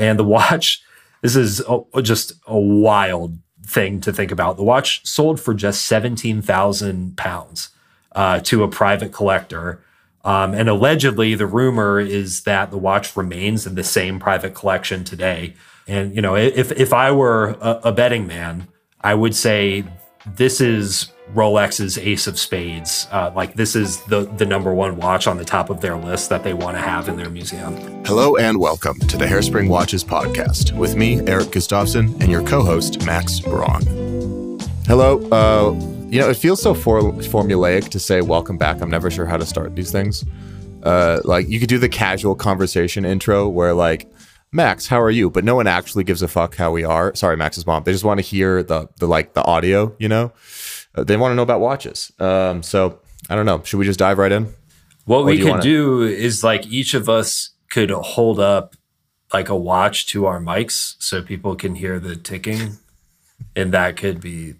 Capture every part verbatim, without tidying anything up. And the watch, this is a, just a wild thing to think about. The watch sold for just seventeen thousand pounds uh, to a private collector. Um, and allegedly, the rumor is that the watch remains in the same private collection today. And, you know, if if I were a, a betting man, I would say this is Rolex's ace of spades. Uh, like, this is the, the number one watch on the top of their list that they want to have in their museum. Hello and welcome to the Hairspring Watches podcast with me, Eric Gustafson, and your co-host, Max Braun. Hello. Uh, you know, it feels so for- formulaic to say welcome back. I'm never sure how to start these things. Uh, like, you could do the casual conversation intro where, like, Max, how are you? But no one actually gives a fuck how we are. Sorry, Max's mom. They just want to hear the, the like, the audio, you know? They want to know about watches. Um, so I don't know. Should we just dive right in? What we could do is, like, each of us could hold up like a watch to our mics so people can hear the ticking. And that could be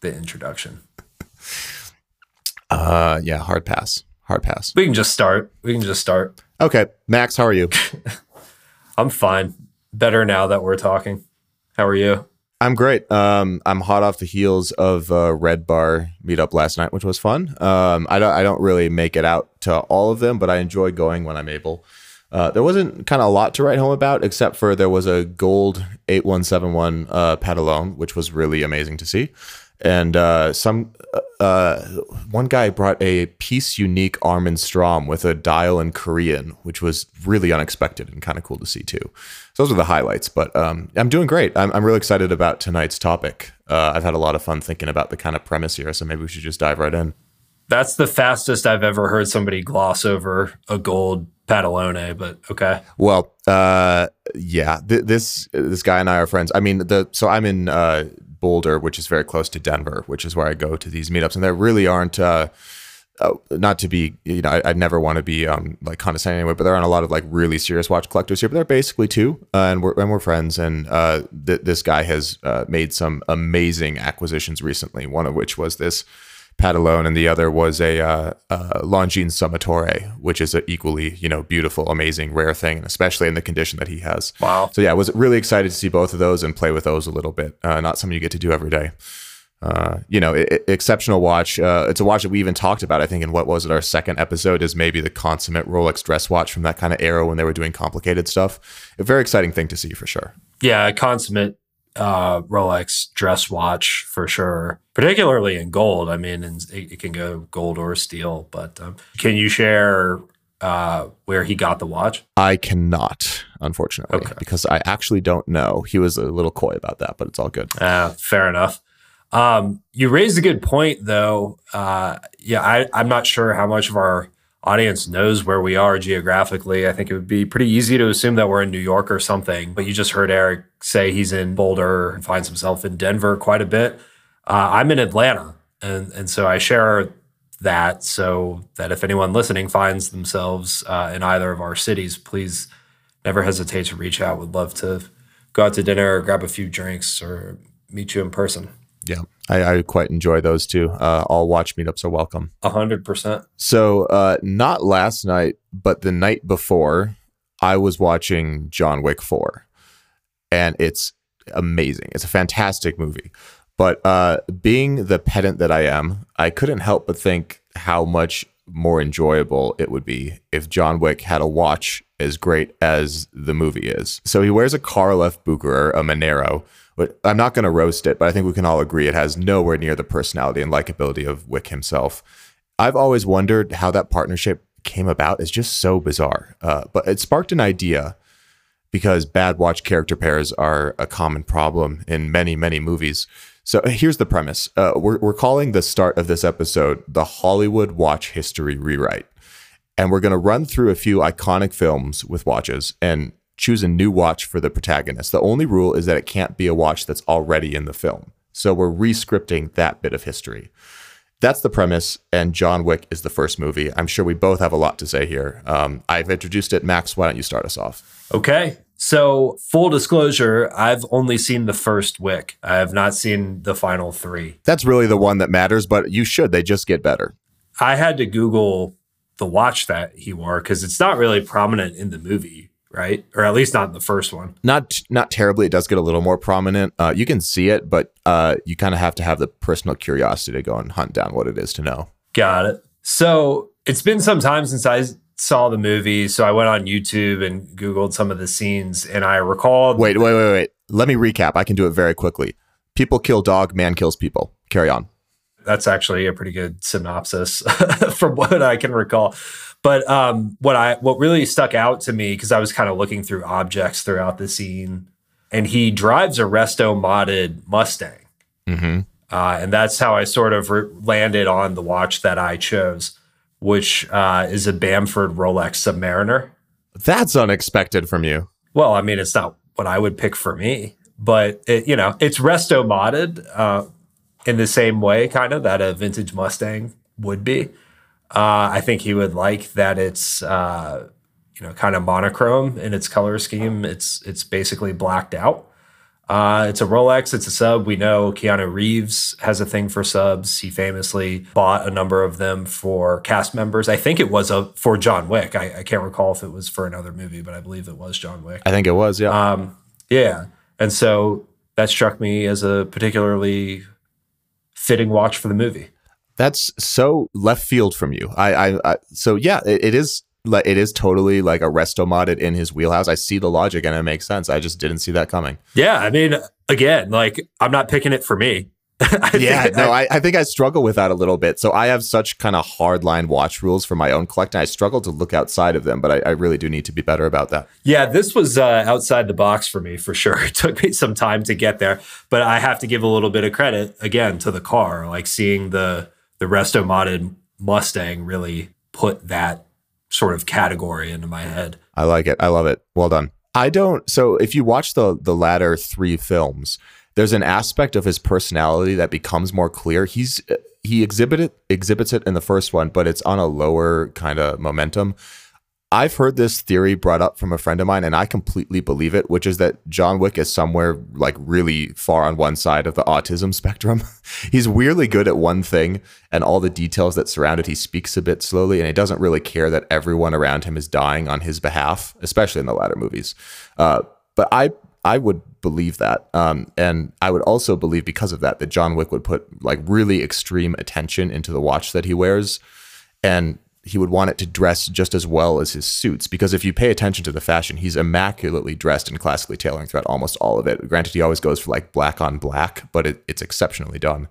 the introduction. Uh, yeah. Hard pass. Hard pass. We can just start. We can just start. Okay. Max, how are you? I'm fine. Better now that we're talking. How are you? I'm great. Um, I'm hot off the heels of uh, Red Bar meetup last night, which was fun. Um, I don't, I don't really make it out to all of them, but I enjoy going when I'm able. Uh, there wasn't kind of a lot to write home about, except for there was a gold eight one seven one uh, Padellone, which was really amazing to see. And uh, some uh, one guy brought a Piece Unique Arm and Strom with a dial in Korean, which was really unexpected and kind of cool to see too. So those are the highlights. But um, I'm doing great. I'm, I'm really excited about tonight's topic. Uh, I've had a lot of fun thinking about the kind of premise here, so maybe we should just dive right in. That's the fastest I've ever heard somebody gloss over a gold Padellone, but okay. Well, uh, yeah, th- this this guy and I are friends. I mean, the so I'm in. Uh, Boulder, which is very close to Denver, which is where I go to these meetups, and there really aren't uh, uh not to be, you know, I, I never want to be um like condescending anyway, but there aren't a lot of like really serious watch collectors here, but there are basically two, uh, and we're and we're friends, and uh th- this guy has uh, made some amazing acquisitions recently, one of which was this Padellone, and the other was a uh, uh Longines Summitore, which is an equally, you know, beautiful, amazing, rare thing, and especially in the condition that he has. Wow. So yeah, I was really excited to see both of those and play with those a little bit. Uh, not something you get to do every day. Uh, you know, it, it, exceptional watch. Uh, it's a watch that we even talked about, I think, in what was it, our second episode, is maybe the consummate Rolex dress watch from that kind of era when they were doing complicated stuff. A very exciting thing to see for sure. Yeah, a consummate uh Rolex dress watch for sure, particularly in gold. I mean, and it, it can go gold or steel, but um, can you share uh where he got the watch? I cannot, unfortunately. Okay. Because I actually don't know. He was a little coy about that, but it's all good. Uh fair enough. Um you raised a good point though. Uh yeah, I, I'm not sure how much of our audience knows where we are geographically. I think it would be pretty easy to assume that we're in New York or something, but you just heard Eric say he's in Boulder and finds himself in Denver quite a bit. Uh, I'm in Atlanta, and, and so I share that so that if anyone listening finds themselves uh, in either of our cities, please never hesitate to reach out. Would love to go out to dinner or grab a few drinks or meet you in person. Yeah, I, I quite enjoy those too. Uh, all watch meetups are welcome. A hundred percent. So uh, not last night, but the night before, I was watching John Wick four, and it's amazing. It's a fantastic movie. But uh, being the pedant that I am, I couldn't help but think how much more enjoyable it would be if John Wick had a watch as great as the movie is. So he wears a Carl F. Bucherer, a Monero. But I'm not going to roast it, but I think we can all agree it has nowhere near the personality and likability of Wick himself. I've always wondered how that partnership came about. It's just so bizarre. Uh, but it sparked an idea because bad watch character pairs are a common problem in many, many movies. So here's the premise. Uh, we're, we're calling the start of this episode the Hollywood Watch History Rewrite. And we're going to run through a few iconic films with watches and choose a new watch for the protagonist. The only rule is that it can't be a watch that's already in the film. So we're re-scripting that bit of history. That's the premise, and John Wick is the first movie. I'm sure we both have a lot to say here. Um, I've introduced it. Max, why don't you start us off? Okay. So full disclosure, I've only seen the first Wick. I have not seen the final three. That's really the one that matters, but you should. They just get better. I had to Google the watch that he wore because it's not really prominent in the movie. right? Or at least not in the first one. Not not terribly. It does get a little more prominent. Uh, you can see it, but uh, you kind of have to have the personal curiosity to go and hunt down what it is to know. Got it. So it's been some time since I saw the movie, so I went on YouTube and Googled some of the scenes, and I recalled... Wait, wait, wait, wait. Let me recap. I can do it very quickly. People kill dog, man kills people. Carry on. That's actually a pretty good synopsis from what I can recall. But um, what I what really stuck out to me, because I was kind of looking through objects throughout the scene, and he drives a resto-modded Mustang. Mm-hmm. Uh, and that's how I sort of re- landed on the watch that I chose, which uh, is a Bamford Rolex Submariner. That's unexpected from you. Well, I mean, it's not what I would pick for me, but it, you know, it's resto-modded, uh, in the same way, kind of, that a vintage Mustang would be. Uh, I think he would like that it's, uh, you know, kind of monochrome in its color scheme. It's it's basically blacked out. Uh, it's a Rolex. It's a sub. We know Keanu Reeves has a thing for subs. He famously bought a number of them for cast members. I think it was a, for John Wick. I, I can't recall if it was for another movie, but I believe it was John Wick. I think it was, yeah. Um, yeah. And so that struck me as a particularly... fitting watch for the movie. That's so left field from you. I, I, I so yeah, it, it is. Like it is totally like a resto modded in his wheelhouse. I see the logic and it makes sense. I just didn't see that coming. Yeah, I mean, again, like I'm not picking it for me. I yeah, think, no, I, I think I struggle with that a little bit. So I have such kind of hardline watch rules for my own collection. I struggle to look outside of them, but I, I really do need to be better about that. Yeah, this was uh, outside the box for me for sure. It took me some time to get there, but I have to give a little bit of credit again to the car. Like seeing the the resto modded Mustang really put that sort of category into my head. I like it. I love it. Well done. I don't. So if you watch the the latter three films, there's an aspect of his personality that becomes more clear. He's he exhibited exhibits it in the first one, but it's on a lower kind of momentum. I've heard this theory brought up from a friend of mine, and I completely believe it, which is that John Wick is somewhere like really far on one side of the autism spectrum. He's weirdly good at one thing, and all the details that surround it, he speaks a bit slowly, and he doesn't really care that everyone around him is dying on his behalf, especially in the latter movies. Uh, but I I would believe that. Um, and I would also believe because of that, that John Wick would put like really extreme attention into the watch that he wears. And he would want it to dress just as well as his suits, because if you pay attention to the fashion, he's immaculately dressed and classically tailoring throughout almost all of it. Granted, he always goes for like black on black, but it, it's exceptionally done.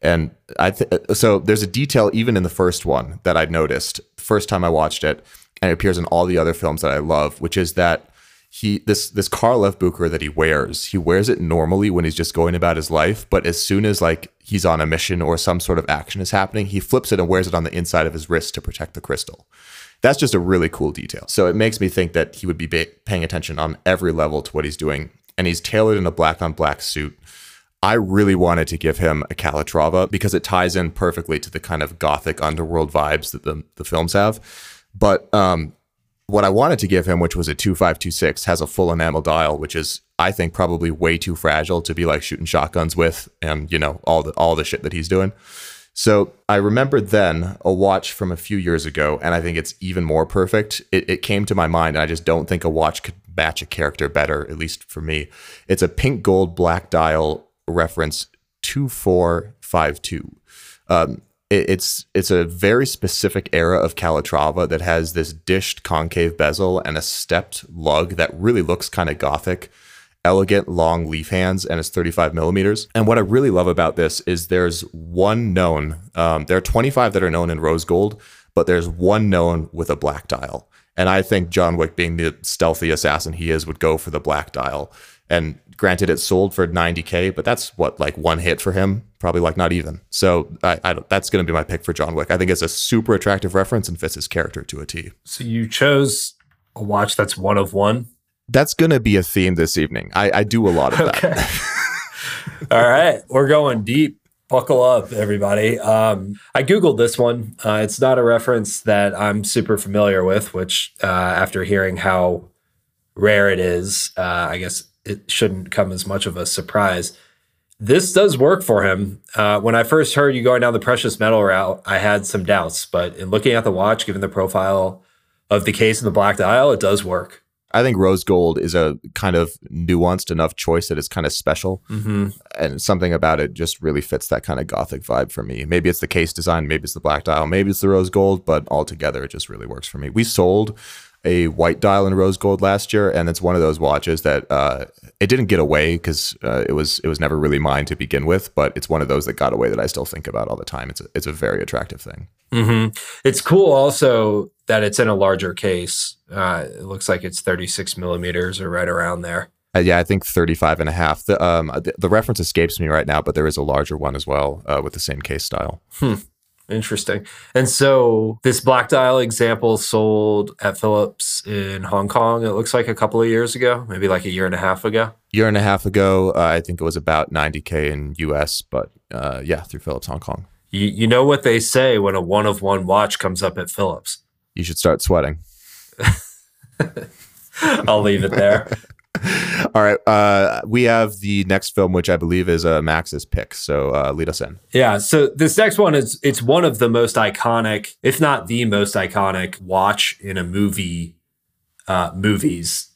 And I th- so there's a detail even in the first one that I noticed the first time I watched it, and it appears in all the other films that I love, which is that he this this Carl F. Bucherer that he wears, he wears it normally when he's just going about his life, but as soon as like he's on a mission or some sort of action is happening, he flips it and wears it on the inside of his wrist to protect the crystal. That's just a really cool detail. So it makes me think that he would be ba- paying attention on every level to what he's doing, and he's tailored in a black on black suit. I really wanted to give him a Calatrava because it ties in perfectly to the kind of gothic underworld vibes that the the films have, but um what I wanted to give him, which was a two five two six, has a full enamel dial, which is, I think, probably way too fragile to be like shooting shotguns with, and, you know, all the all the shit that he's doing. So I remembered then a watch from a few years ago, and I think it's even more perfect. It, it came to my mind, and I just don't think a watch could match a character better, at least for me. It's a pink gold black dial reference two four five two. Um, It's it's a very specific era of Calatrava that has this dished concave bezel and a stepped lug that really looks kind of gothic, elegant, long leaf hands, and it's thirty-five millimeters. And what I really love about this is there's one known, um, there are twenty-five that are known in rose gold, but there's one known with a black dial. And I think John Wick, being the stealthy assassin he is, would go for the black dial. And granted, it sold for ninety K, but that's what, like one hit for him? Probably like not even. So I, I don't, that's going to be my pick for John Wick. I think it's a super attractive reference and fits his character to a T. So you chose a watch that's one of one? That's going to be a theme this evening. I, I do a lot of that. Okay. All right. We're going deep. Buckle up, everybody. Um, I Googled this one. Uh, it's not a reference that I'm super familiar with, which uh, after hearing how rare it is, uh, I guess it shouldn't come as much of a surprise. This does work for him. Uh, when I first heard you going down the precious metal route, I had some doubts, but in looking at the watch, given the profile of the case and the black dial, it does work. I think rose gold is a kind of nuanced enough choice that it's kind of special. Mm-hmm. And something about it just really fits that kind of gothic vibe for me. Maybe it's the case design, maybe it's the black dial, maybe it's the rose gold, but altogether it just really works for me. We sold a white dial in rose gold last year, and it's one of those watches that uh, it didn't get away because uh, it was it was never really mine to begin with, but it's one of those that got away that I still think about all the time. It's a, it's a very attractive thing. Mm-hmm. It's cool also that it's in a larger case. Uh, it looks like it's thirty-six millimeters or right around there. Uh, yeah, I think thirty-five and a half. The, um, the, the reference escapes me right now, but there is a larger one as well uh, with the same case style. Hmm. Interesting. And so this black dial example sold at Phillips in Hong Kong, it looks like a couple of years ago, maybe like a year and a half ago. Year and a half ago, uh, I think it was about ninety K in U S, but uh, yeah, through Phillips Hong Kong. You, you know what they say when a one of one watch comes up at Phillips? You should start sweating. I'll leave it there. All right. Uh, we have the next film, which I believe is uh, Max's pick. So uh, lead us in. Yeah. So this next one is, it's one of the most iconic, if not the most iconic watch in a movie, uh, movies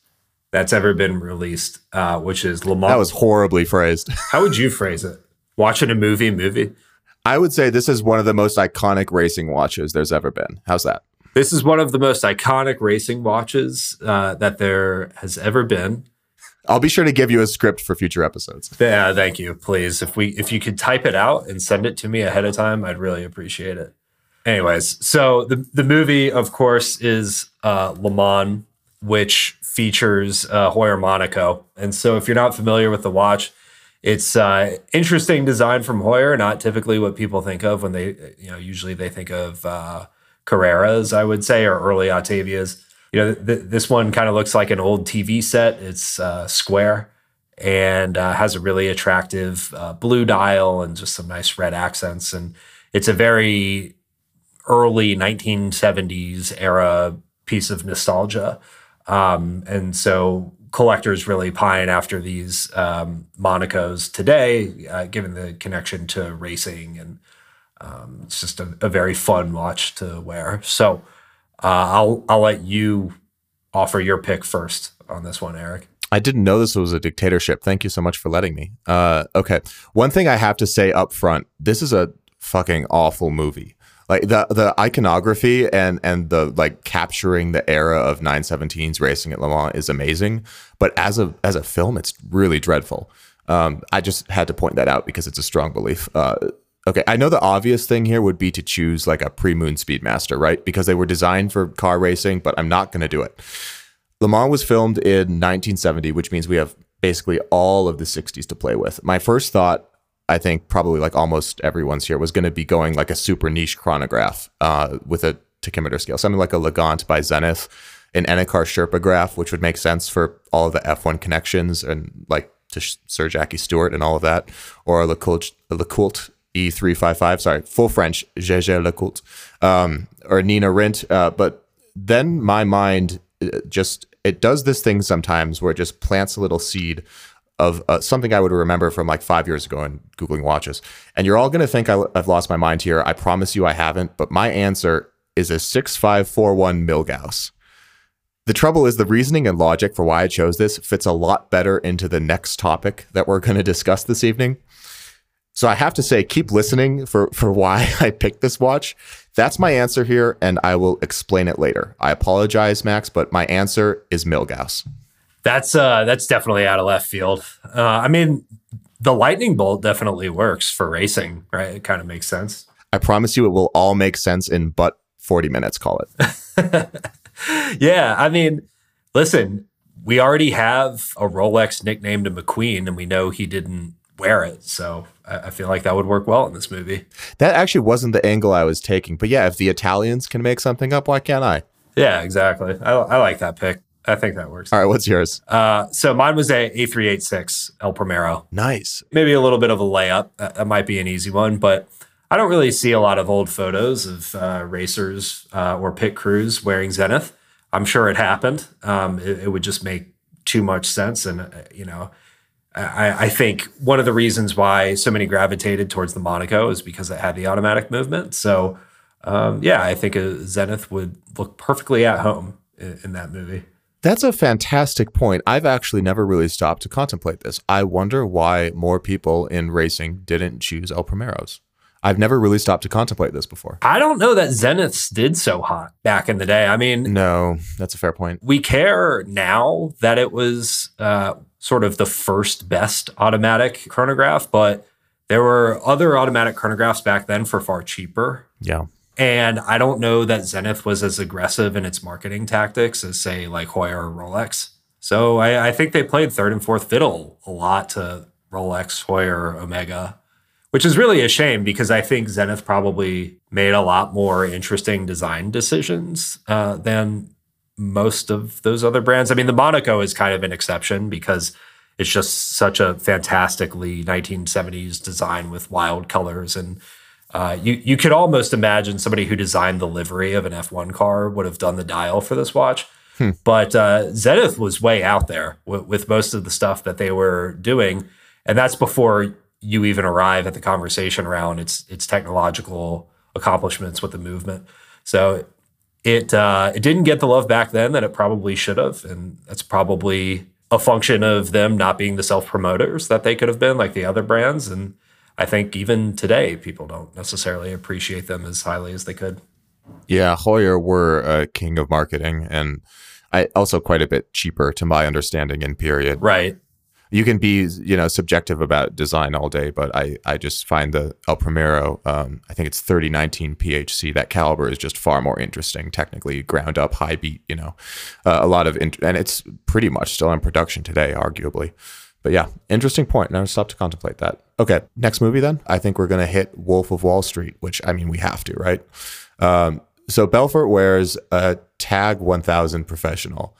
that's ever been released, uh, which is Le Mans. That was horribly phrased. How would you phrase it? Watching a movie movie? I would say this is one of the most iconic racing watches there's ever been. How's that? This is one of the most iconic racing watches uh, that there has ever been. I'll be sure to give you a script for future episodes. Yeah, thank you, please. If we, if you could type it out and send it to me ahead of time, I'd really appreciate it. Anyways, so the, the movie, of course, is uh, Le Mans, which features uh, Heuer Monaco. And so if you're not familiar with the watch, it's uh, interesting design from Heuer, not typically what people think of when they, you know, usually they think of... Uh, Carreras, I would say, or early Octavias. You know, th- this one kind of looks like an old T V set. It's uh, square and uh, has a really attractive uh, blue dial and just some nice red accents. And it's a very early nineteen seventies era piece of nostalgia. Um, and so collectors really pine after these um, Monacos today, uh, given the connection to racing and Um, it's just a, a very fun watch to wear. So uh, I'll I'll let you offer your pick first on this one, Eric. I didn't know this was a dictatorship. Thank you so much for letting me. Uh, okay. One thing I have to say up front, this is a fucking awful movie. Like the the iconography and and the like capturing the era of nine seventeens racing at Le Mans is amazing. But as a as a film, it's really dreadful. Um, I just had to point that out because it's a strong belief. Uh Okay, I know the obvious thing here would be to choose like a pre-Moon Speedmaster, right? Because they were designed for car racing, but I'm not going to do it. Le Mans was filmed in nineteen seventy, which means we have basically all of the sixties to play with. My first thought, I think probably like almost everyone's here, was going to be going like a super niche chronograph uh, with a tachymeter scale, something like a Legant by Zenith, an Ennicar Sherpa graph, which would make sense for all of the F one connections and like to Sir Jackie Stewart and all of that, or a LeCoultre, a LeCoultre E three fifty-five, sorry, full French, Gégé Lecoultre, um, or Nina Rint. Uh, but then my mind just, it does this thing sometimes where it just plants a little seed of uh, something I would remember from like five years ago in Googling watches. And you're all going to think I, I've lost my mind here. I promise you I haven't, but my answer is a six five four one Milgauss. The trouble is the reasoning and logic for why I chose this fits a lot better into the next topic that we're going to discuss this evening. So I have to say, keep listening for, for why I picked this watch. That's my answer here, and I will explain it later. I apologize, Max, but my answer is Milgauss. That's uh, that's definitely out of left field. Uh, I mean, the lightning bolt definitely works for racing, right? It kind of makes sense. I promise you it will all make sense in but forty minutes, call it. Yeah, I mean, listen, we already have a Rolex nicknamed a McQueen, and we know he didn't wear it, so I feel like that would work well in this movie. That actually wasn't the angle I was taking, but yeah, if the Italians can make something up, why can't I? Yeah, exactly. I, I like that pick. I think that works. All right, what's yours? Uh, so mine was a A three eighty-six El Primero. Nice. Maybe a little bit of a layup. That, that might be an easy one, but I don't really see a lot of old photos of uh, racers uh, or pit crews wearing Zenith. I'm sure it happened. Um, it, it would just make too much sense, and uh, you know. I, I think one of the reasons why so many gravitated towards the Monaco is because it had the automatic movement. So, um, yeah, I think a Zenith would look perfectly at home in, in that movie. That's a fantastic point. I've actually never really stopped to contemplate this. I wonder why more people in racing didn't choose El Primeros. I've never really stopped to contemplate this before. I don't know that Zeniths did so hot back in the day. I mean... No, that's a fair point. We care now that it was uh, sort of the first best automatic chronograph, but there were other automatic chronographs back then for far cheaper. Yeah. And I don't know that Zenith was as aggressive in its marketing tactics as, say, like Heuer or Rolex. So I, I think they played third and fourth fiddle a lot to Rolex, Heuer, Omega, which is really a shame because I think Zenith probably made a lot more interesting design decisions uh, than most of those other brands. I mean, the Monaco is kind of an exception because it's just such a fantastically nineteen seventies design with wild colors and Uh, you, you could almost imagine somebody who designed the livery of an F one car would have done the dial for this watch. Hmm. But uh, Zenith was way out there w- with most of the stuff that they were doing. And that's before you even arrive at the conversation around its its technological accomplishments with the movement. So it, uh, it didn't get the love back then that it probably should have. And that's probably a function of them not being the self-promoters that they could have been like the other brands. And I think even today, people don't necessarily appreciate them as highly as they could. Yeah, Heuer were a king of marketing and I also quite a bit cheaper to my understanding in period. Right. You can be, you know, subjective about design all day, but I, I just find the El Primero, um, I think it's thirty nineteen P H C, that caliber is just far more interesting, technically ground up, high beat, you know, uh, a lot of, int- and it's pretty much still in production today, arguably. But yeah, interesting point. Never stopped to contemplate that. Okay, next movie then. I think we're going to hit Wolf of Wall Street, which, I mean, we have to, right? Um, so Belfort wears a Tag one thousand Professional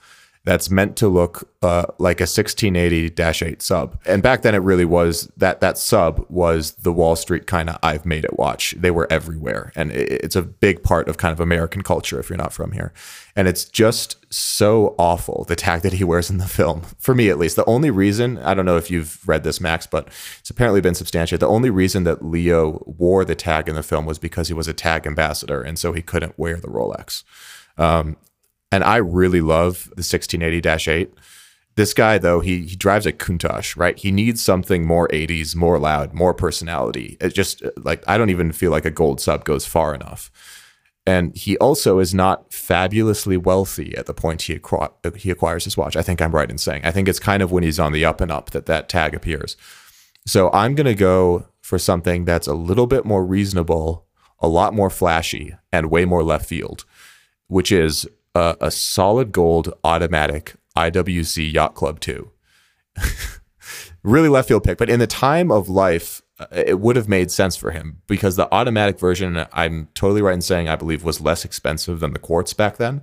that's meant to look uh, like a sixteen eighty dash eight sub. And back then it really was, that that sub was the Wall Street kind of I've made it watch. They were everywhere. And it, it's a big part of kind of American culture if you're not from here. And it's just so awful, the Tag that he wears in the film, for me at least. The only reason, I don't know if you've read this, Max, but it's apparently been substantiated. The only reason that Leo wore the Tag in the film was because he was a Tag ambassador, and so he couldn't wear the Rolex. Um, And I really love the sixteen eighty dash eight. This guy, though, he he drives a Countach, right? He needs something more eighties, more loud, more personality. It just, like, I don't even feel like a gold sub goes far enough. And he also is not fabulously wealthy at the point he, acqu- he acquires his watch. I think I'm right in saying. I think it's kind of when he's on the up and up that that Tag appears. So I'm going to go for something that's a little bit more reasonable, a lot more flashy, and way more left field, which is... Uh, a solid gold automatic I W C Yacht Club two. Really left field pick, but in the time of life, uh, it would have made sense for him because the automatic version, I'm totally right in saying, I believe was less expensive than the quartz back then.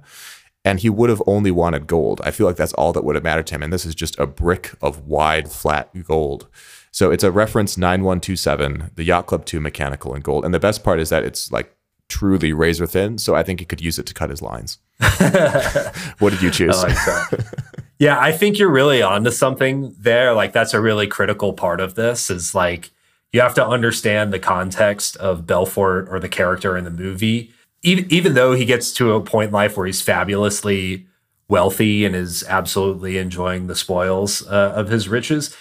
And he would have only wanted gold. I feel like that's all that would have mattered to him. And this is just a brick of wide, flat gold. So it's a reference nine one two seven, the Yacht Club two mechanical in gold. And the best part is that it's like truly razor thin. So I think he could use it to cut his lines. What did you choose? I like that. Yeah, I think you're really onto something there. Like that's a really critical part of this is like you have to understand the context of Belfort or the character in the movie. Even, even though he gets to a point in life where he's fabulously wealthy and is absolutely enjoying the spoils uh, of his riches,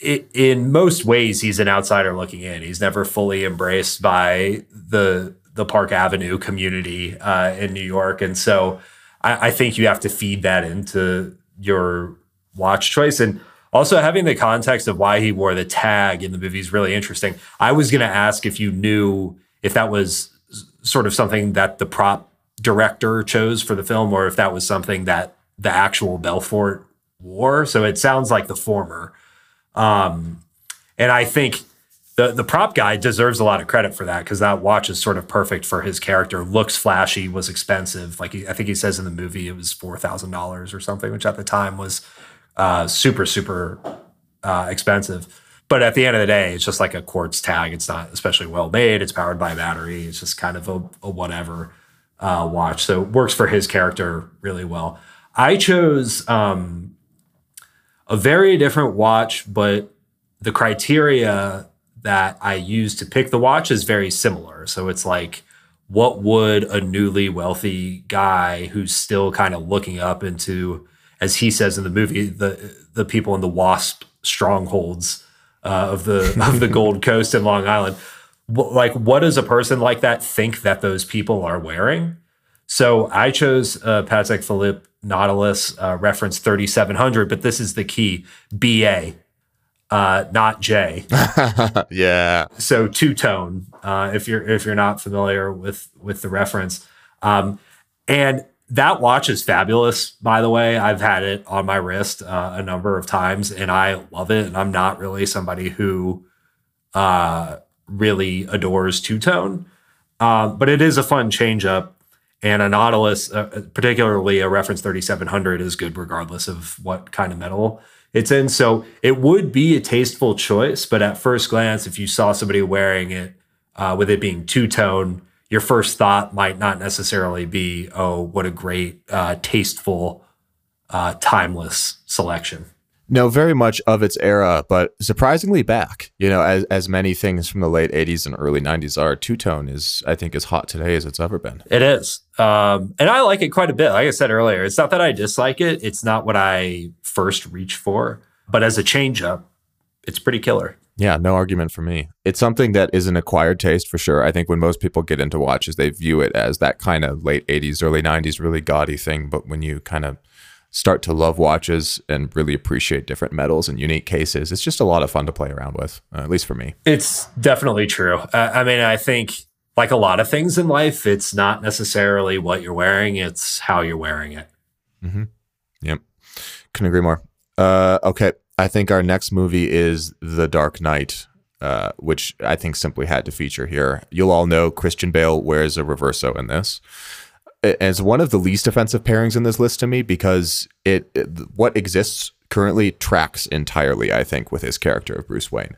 it, in most ways he's an outsider looking in. He's never fully embraced by the the Park Avenue community uh, in New York. And so I, I think you have to feed that into your watch choice. And also having the context of why he wore the Tag in the movie is really interesting. I was going to ask if you knew if that was sort of something that the prop director chose for the film or if that was something that the actual Belfort wore. So it sounds like the former. Um, and I think... The the prop guy deserves a lot of credit for that because that watch is sort of perfect for his character. Looks flashy, was expensive. Like he, I think he says in the movie it was four thousand dollars or something, which at the time was uh, super, super uh, expensive. But at the end of the day, it's just like a quartz Tag. It's not especially well made. It's powered by battery. It's just kind of a, a whatever uh, watch. So it works for his character really well. I chose um, a very different watch, but the criteria that I use to pick the watch is very similar. So it's like, what would a newly wealthy guy who's still kind of looking up into as he says in the movie, the the people in the WASP strongholds uh, of the of the Gold Coast and Long Island. Like, what does a person like that think that those people are wearing? So I chose uh, Patek Philippe Nautilus uh, reference thirty-seven hundred, but this is the key, B A, uh, not J. Yeah. So two-tone, uh, if you're if you're not familiar with with the reference. Um, and that watch is fabulous, by the way. I've had it on my wrist uh, a number of times, and I love it. And I'm not really somebody who uh, really adores two-tone, uh, but it is a fun change-up. And a Nautilus, uh, particularly a reference thirty-seven hundred, is good regardless of what kind of metal it's in. So it would be a tasteful choice, but at first glance, if you saw somebody wearing it uh, with it being two-tone, your first thought might not necessarily be, oh, what a great, uh, tasteful, uh, timeless selection. No, very much of its era, but surprisingly back, you know, as as many things from the late eighties and early nineties are. Two-tone is, I think, as hot today as it's ever been. It is. Um, and I like it quite a bit. Like I said earlier, it's not that I dislike it. It's not what I first reach for. But as a change-up, it's pretty killer. Yeah, no argument for me. It's something that is an acquired taste for sure. I think when most people get into watches, they view it as that kind of late eighties, early nineties, really gaudy thing. But when you kind of start to love watches and really appreciate different metals and unique cases, it's just a lot of fun to play around with, uh, at least for me. It's definitely true. Uh, I mean, I think like a lot of things in life, it's not necessarily what you're wearing, it's how you're wearing it. Mm-hmm. Yep. Couldn't agree more. Uh, okay. I think our next movie is The Dark Knight, uh, which I think simply had to feature here. You'll all know Christian Bale wears a Reverso in this. It's one of the least offensive pairings in this list to me because it, it what exists currently tracks entirely, I think, with his character of Bruce Wayne.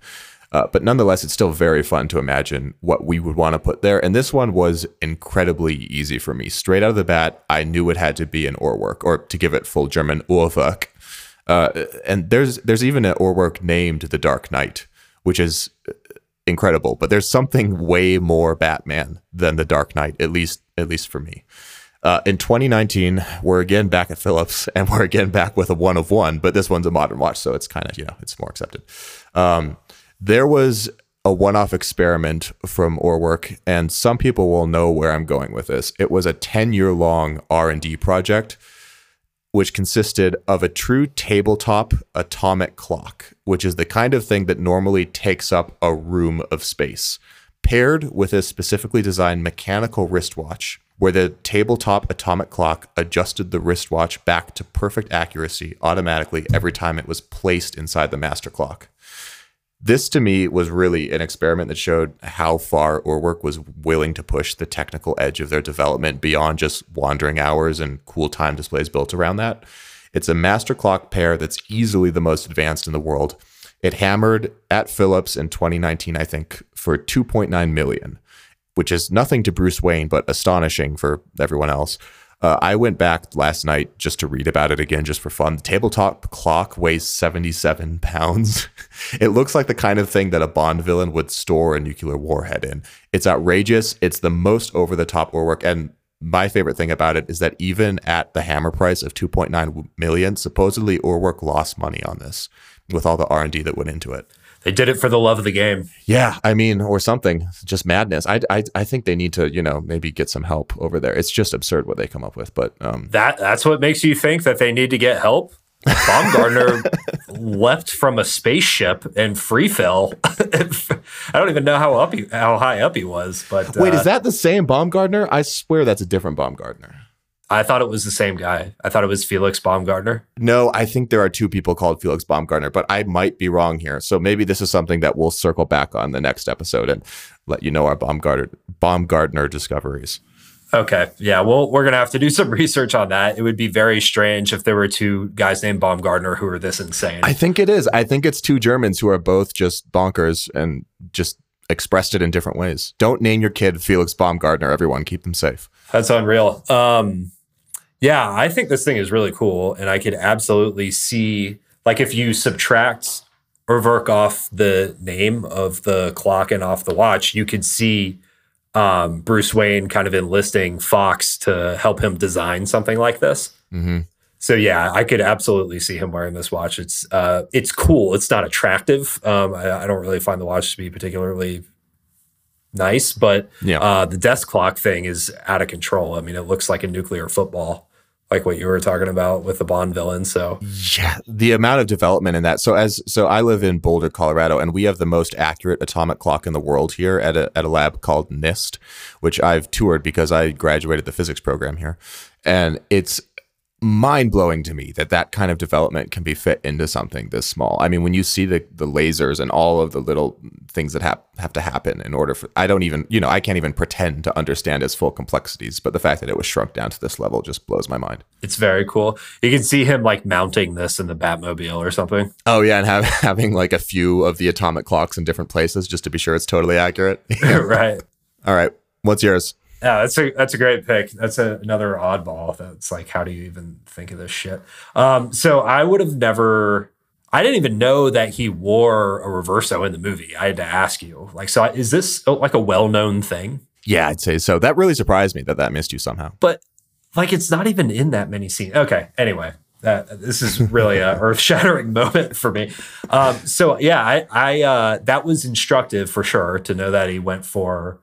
Uh, but nonetheless, it's still very fun to imagine what we would want to put there. And this one was incredibly easy for me. Straight out of the bat, I knew it had to be an Urwerk, or to give it full German, Urwerk. Uh, and there's there's even an Urwerk named The Dark Knight, which is incredible. But there's something way more Batman than The Dark Knight, at least at least for me. Uh, in twenty nineteen, we're again back at Phillips, and we're again back with a one of one, but this one's a modern watch, so it's kind of, you know, it's more accepted. Um, there was a one-off experiment from Urwerk, and some people will know where I'm going with this. It was a ten-year-long R and D project, which consisted of a true tabletop atomic clock, which is the kind of thing that normally takes up a room of space, paired with a specifically designed mechanical wristwatch, where the tabletop atomic clock adjusted the wristwatch back to perfect accuracy automatically every time it was placed inside the master clock. This, to me, was really an experiment that showed how far Urwerk was willing to push the technical edge of their development beyond just wandering hours and cool time displays built around that. It's a master clock pair that's easily the most advanced in the world. It hammered at Phillips in twenty nineteen, I think, for two point nine million dollars. Which is nothing to Bruce Wayne, but astonishing for everyone else. Uh, I went back last night just to read about it again, just for fun. The tabletop clock weighs seventy-seven pounds. It looks like the kind of thing that a Bond villain would store a nuclear warhead in. It's outrageous. It's the most over-the-top Urwerk. And my favorite thing about it is that even at the hammer price of two point nine million dollars, supposedly Urwerk lost money on this with all the R and D that went into it. They did it for the love of the game. Yeah, I mean, or something. Just madness. I, I, I think they need to, you know, maybe get some help over there. It's just absurd what they come up with. But um, that that's what makes you think that they need to get help? Baumgartner leapt from a spaceship and free fell. I don't even know how up he, how high up he was. But wait, uh, is that the same Baumgartner? I swear that's a different Baumgartner. I thought it was the same guy. I thought it was Felix Baumgartner. No, I think there are two people called Felix Baumgartner, but I might be wrong here. So maybe this is something that we'll circle back on the next episode and let you know our Baumgartner, Baumgartner discoveries. Okay. Yeah, well, we're going to have to do some research on that. It would be very strange if there were two guys named Baumgartner who are this insane. I think it is. I think it's two Germans who are both just bonkers and just expressed it in different ways. Don't name your kid Felix Baumgartner, everyone. Keep them safe. That's unreal. Um, Yeah, I think this thing is really cool, and I could absolutely see, like, if you subtract Urwerk off the name of the clock and off the watch, you could see um, Bruce Wayne kind of enlisting Fox to help him design something like this. Mm-hmm. So yeah, I could absolutely see him wearing this watch. It's uh, it's cool. It's not attractive. Um, I, I don't really find the watch to be particularly nice, but yeah. uh, the desk clock thing is out of control. I mean, it looks like a nuclear football, like what you were talking about with the Bond villain. So yeah, the amount of development in that. So as so, I live in Boulder, Colorado, and we have the most accurate atomic clock in the world here at a at a lab called NIST, which I've toured because I graduated the physics program here, and it's mind-blowing to me that that kind of development can be fit into something this small. I mean, when you see the the lasers and all of the little things that have have to happen in order for, I don't even, you know, I can't even pretend to understand its full complexities, but the fact that it was shrunk down to this level just blows my mind. It's very cool. You can see him like mounting this in the Batmobile or something. Oh yeah, and have, having like a few of the atomic clocks in different places just to be sure it's totally accurate. Right. All right, what's yours? Yeah, that's a that's a great pick. That's a, another oddball. That's like, how do you even think of this shit? Um, so I would have never. I didn't even know that he wore a Reverso in the movie. I had to ask you. Like, so is this like a well-known thing? Yeah, I'd say so. That really surprised me that that missed you somehow. But like, it's not even in that many scenes. Okay. Anyway, that this is really a earth-shattering moment for me. Um, so yeah, I, I uh, that was instructive for sure to know that he went for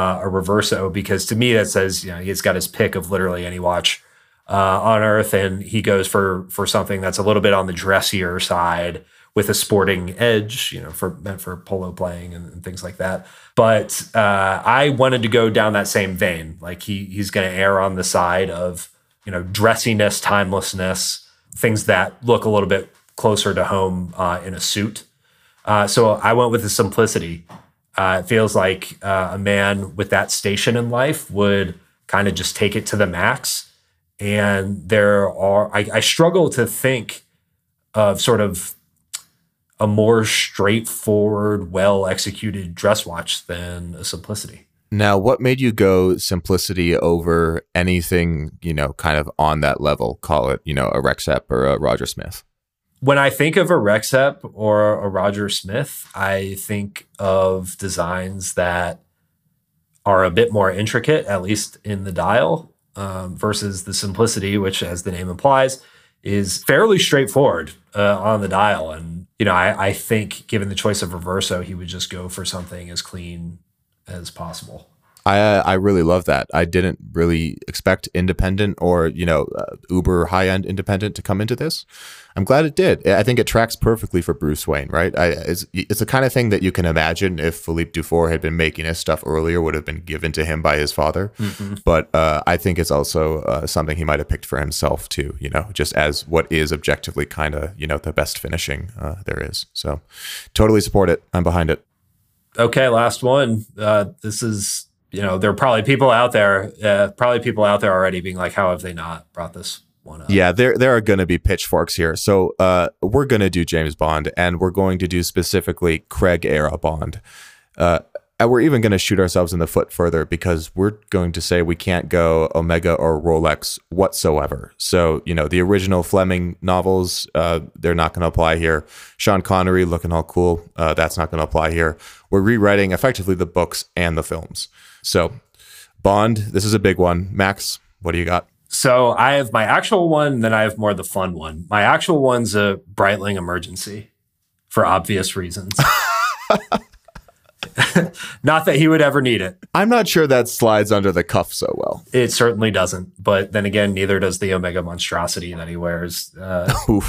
Uh, a Reverso, because to me that says, you know, he's got his pick of literally any watch uh, on Earth, and he goes for for something that's a little bit on the dressier side with a sporting edge, you know, for meant for polo playing and, and things like that. But uh, I wanted to go down that same vein, like he he's going to err on the side of, you know, dressiness, timelessness, things that look a little bit closer to home uh, in a suit. Uh, so I went with the Simplicity. Uh, it feels like uh, a man with that station in life would kind of just take it to the max. And there are, I, I struggle to think of sort of a more straightforward, well-executed dress watch than a Simplicity. Now, what made you go Simplicity over anything, you know, kind of on that level? Call it, you know, a Rexep or a Roger Smith. When I think of a Rexep or a Roger Smith, I think of designs that are a bit more intricate, at least in the dial, um, versus the Simplicity, which, as the name implies, is fairly straightforward uh, on the dial. And, you know, I, I think given the choice of Reverso, he would just go for something as clean as possible. I I really love that. I didn't really expect independent or, you know, uh, uber high-end independent to come into this. I'm glad it did. I think it tracks perfectly for Bruce Wayne, right? I, it's, it's the kind of thing that you can imagine if Philippe Dufour had been making his stuff earlier, would have been given to him by his father. Mm-hmm. But uh, I think it's also uh, something he might have picked for himself too, you know, just as what is objectively kind of, you know, the best finishing uh, there is. So totally support it. I'm behind it. Okay, last one. Uh, this is... You know, there are probably people out there, uh, probably people out there already being like, how have they not brought this one up? Yeah, there there are going to be pitchforks here. So uh, we're going to do James Bond, and we're going to do specifically Craig era Bond. Uh, and we're even going to shoot ourselves in the foot further because we're going to say we can't go Omega or Rolex whatsoever. So, you know, the original Fleming novels, uh, they're not going to apply here. Sean Connery looking all cool, uh, that's not going to apply here. We're rewriting effectively the books and the films. So Bond, this is a big one. Max, what do you got? So I have my actual one, then I have more of the fun one. My actual one's a Breitling Emergency for obvious reasons. Not that he would ever need it. I'm not sure that slides under the cuff so well. It certainly doesn't. But then again, neither does the Omega monstrosity that he wears uh,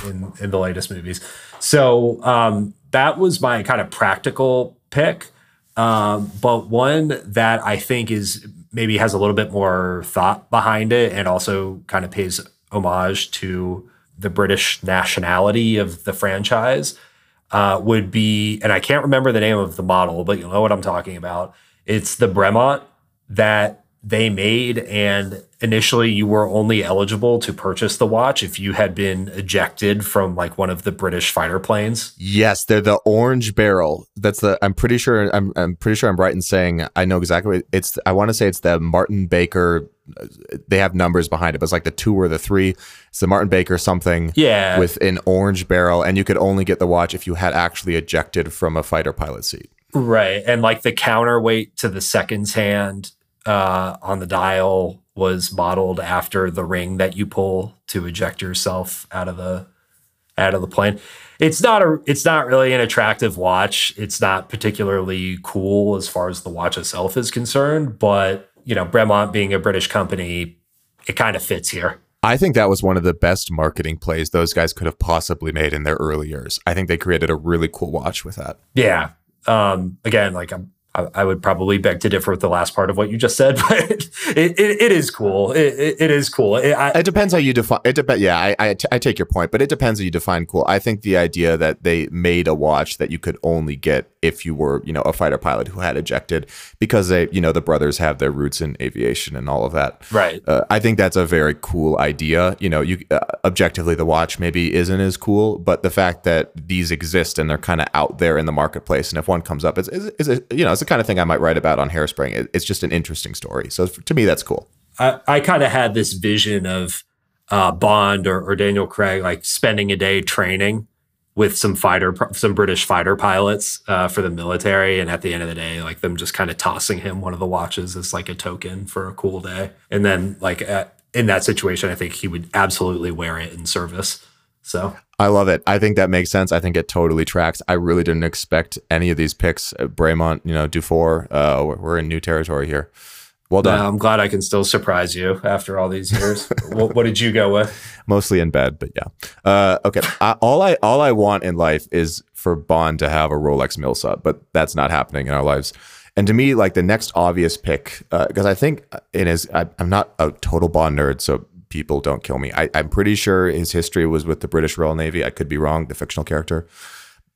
in, in the latest movies. So um, that was my kind of practical pick. Um, but one that I think is maybe has a little bit more thought behind it and also kind of pays homage to the British nationality of the franchise uh, would be, and I can't remember the name of the model, but you know what I'm talking about. It's the Bremont that they made, and initially you were only eligible to purchase the watch if you had been ejected from like one of the British fighter planes. Yes, they're the orange barrel. That's the, I'm pretty sure, I'm I'm pretty sure I'm right in saying, I know exactly, it's, I want to say it's the Martin Baker, they have numbers behind it, but it's like the two or the three. It's the Martin Baker something, yeah, with an orange barrel, and you could only get the watch if you had actually ejected from a fighter pilot seat. Right, and like the counterweight to the seconds hand uh, on the dial was modeled after the ring that you pull to eject yourself out of the out of the plane. It's not a it's not really an attractive watch. It's not particularly cool as far as the watch itself is concerned, but you know, Bremont being a British company, it kind of fits here. I think that was one of the best marketing plays those guys could have possibly made in their early years. I think they created a really cool watch with that. Yeah. Um, again, like I'm, I, I would probably beg to differ with the last part of what you just said, but it it, it is cool. It, it, it is cool. It, I, it depends how you define it. Depends. Yeah, I, I, t- I take your point, but it depends how you define cool. I think the idea that they made a watch that you could only get if you were, you know, a fighter pilot who had ejected, because they, you know, the brothers have their roots in aviation and all of that. Right. Uh, I think that's a very cool idea. You know, you uh, objectively the watch maybe isn't as cool, but the fact that these exist and they're kind of out there in the marketplace, and if one comes up, it's, it's, it's you know, it's the kind of thing I might write about on Hairspring. It's just an interesting story. So to me, that's cool. I, I kind of had this vision of uh, Bond or, or Daniel Craig like spending a day training with some fighter, some British fighter pilots uh, for the military. And at the end of the day, like them just kind of tossing him one of the watches as like a token for a cool day. And then like at, in that situation, I think he would absolutely wear it in service. So I love it. I think that makes sense. I think it totally tracks. I really didn't expect any of these picks. Bremont, you know, Dufour, uh, we're in new territory here. Well done. No, I'm glad I can still surprise you after all these years. what, what did you go with? Mostly in bed, but yeah. Uh, okay. I, all I all I want in life is for Bond to have a Rolex Milsub, but that's not happening in our lives. And to me, like the next obvious pick, because uh, I think it is, I, I'm not a total Bond nerd, so people don't kill me. I, I'm pretty sure his history was with the British Royal Navy. I could be wrong, the fictional character.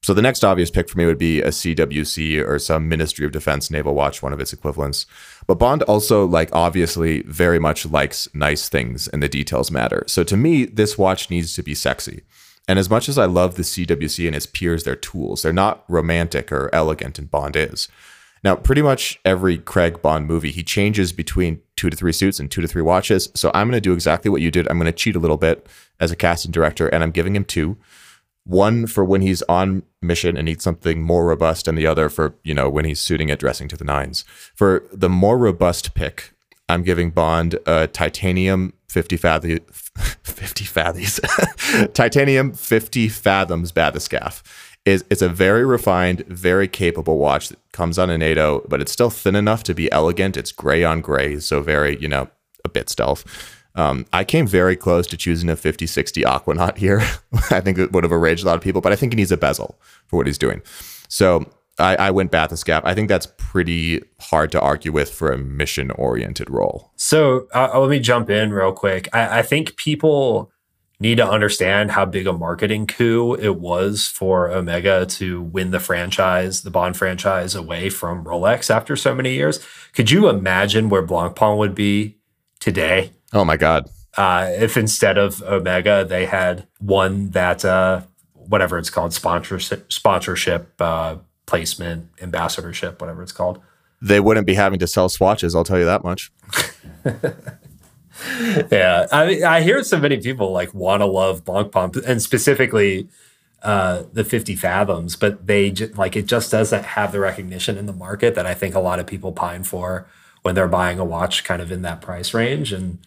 So the next obvious pick for me would be a C W C or some Ministry of Defense naval watch, one of its equivalents. But Bond also, like, obviously very much likes nice things and the details matter. So to me, this watch needs to be sexy. And as much as I love the C W C and its peers, their tools, they're not romantic or elegant, and Bond is. Now, pretty much every Craig Bond movie, he changes between two to three suits and two to three watches. So I'm going to do exactly what you did. I'm going to cheat a little bit as a casting director, and I'm giving him two. One for when he's on mission and needs something more robust, and the other for, you know, when he's suiting and dressing to the nines. For the more robust pick, I'm giving Bond a titanium fifty fathoms, fifty fathoms, titanium fifty fathoms Bathyscaphe. It's a very refined, very capable watch that comes on an eight oh, but it's still thin enough to be elegant. It's gray on gray, so very, you know, a bit stealth. Um, I came very close to choosing a fifty sixty Aquanaut here. I think it would have enraged a lot of people, but I think he needs a bezel for what he's doing. So I, I went Bathyscaphe. I think that's pretty hard to argue with for a mission-oriented role. So uh, let me jump in real quick. I, I think people need to understand how big a marketing coup it was for Omega to win the franchise, the Bond franchise, away from Rolex after so many years. Could you imagine where Blancpain would be today? Oh my God. Uh, if instead of Omega, they had won that, uh, whatever it's called, sponsorship, sponsorship uh, placement, ambassadorship, whatever it's called. They wouldn't be having to sell swatches, I'll tell you that much. Yeah, I mean, I hear so many people like want to love Blancpain and specifically uh, the fifty fathoms, but they j- like it just doesn't have the recognition in the market that I think a lot of people pine for when they're buying a watch kind of in that price range. And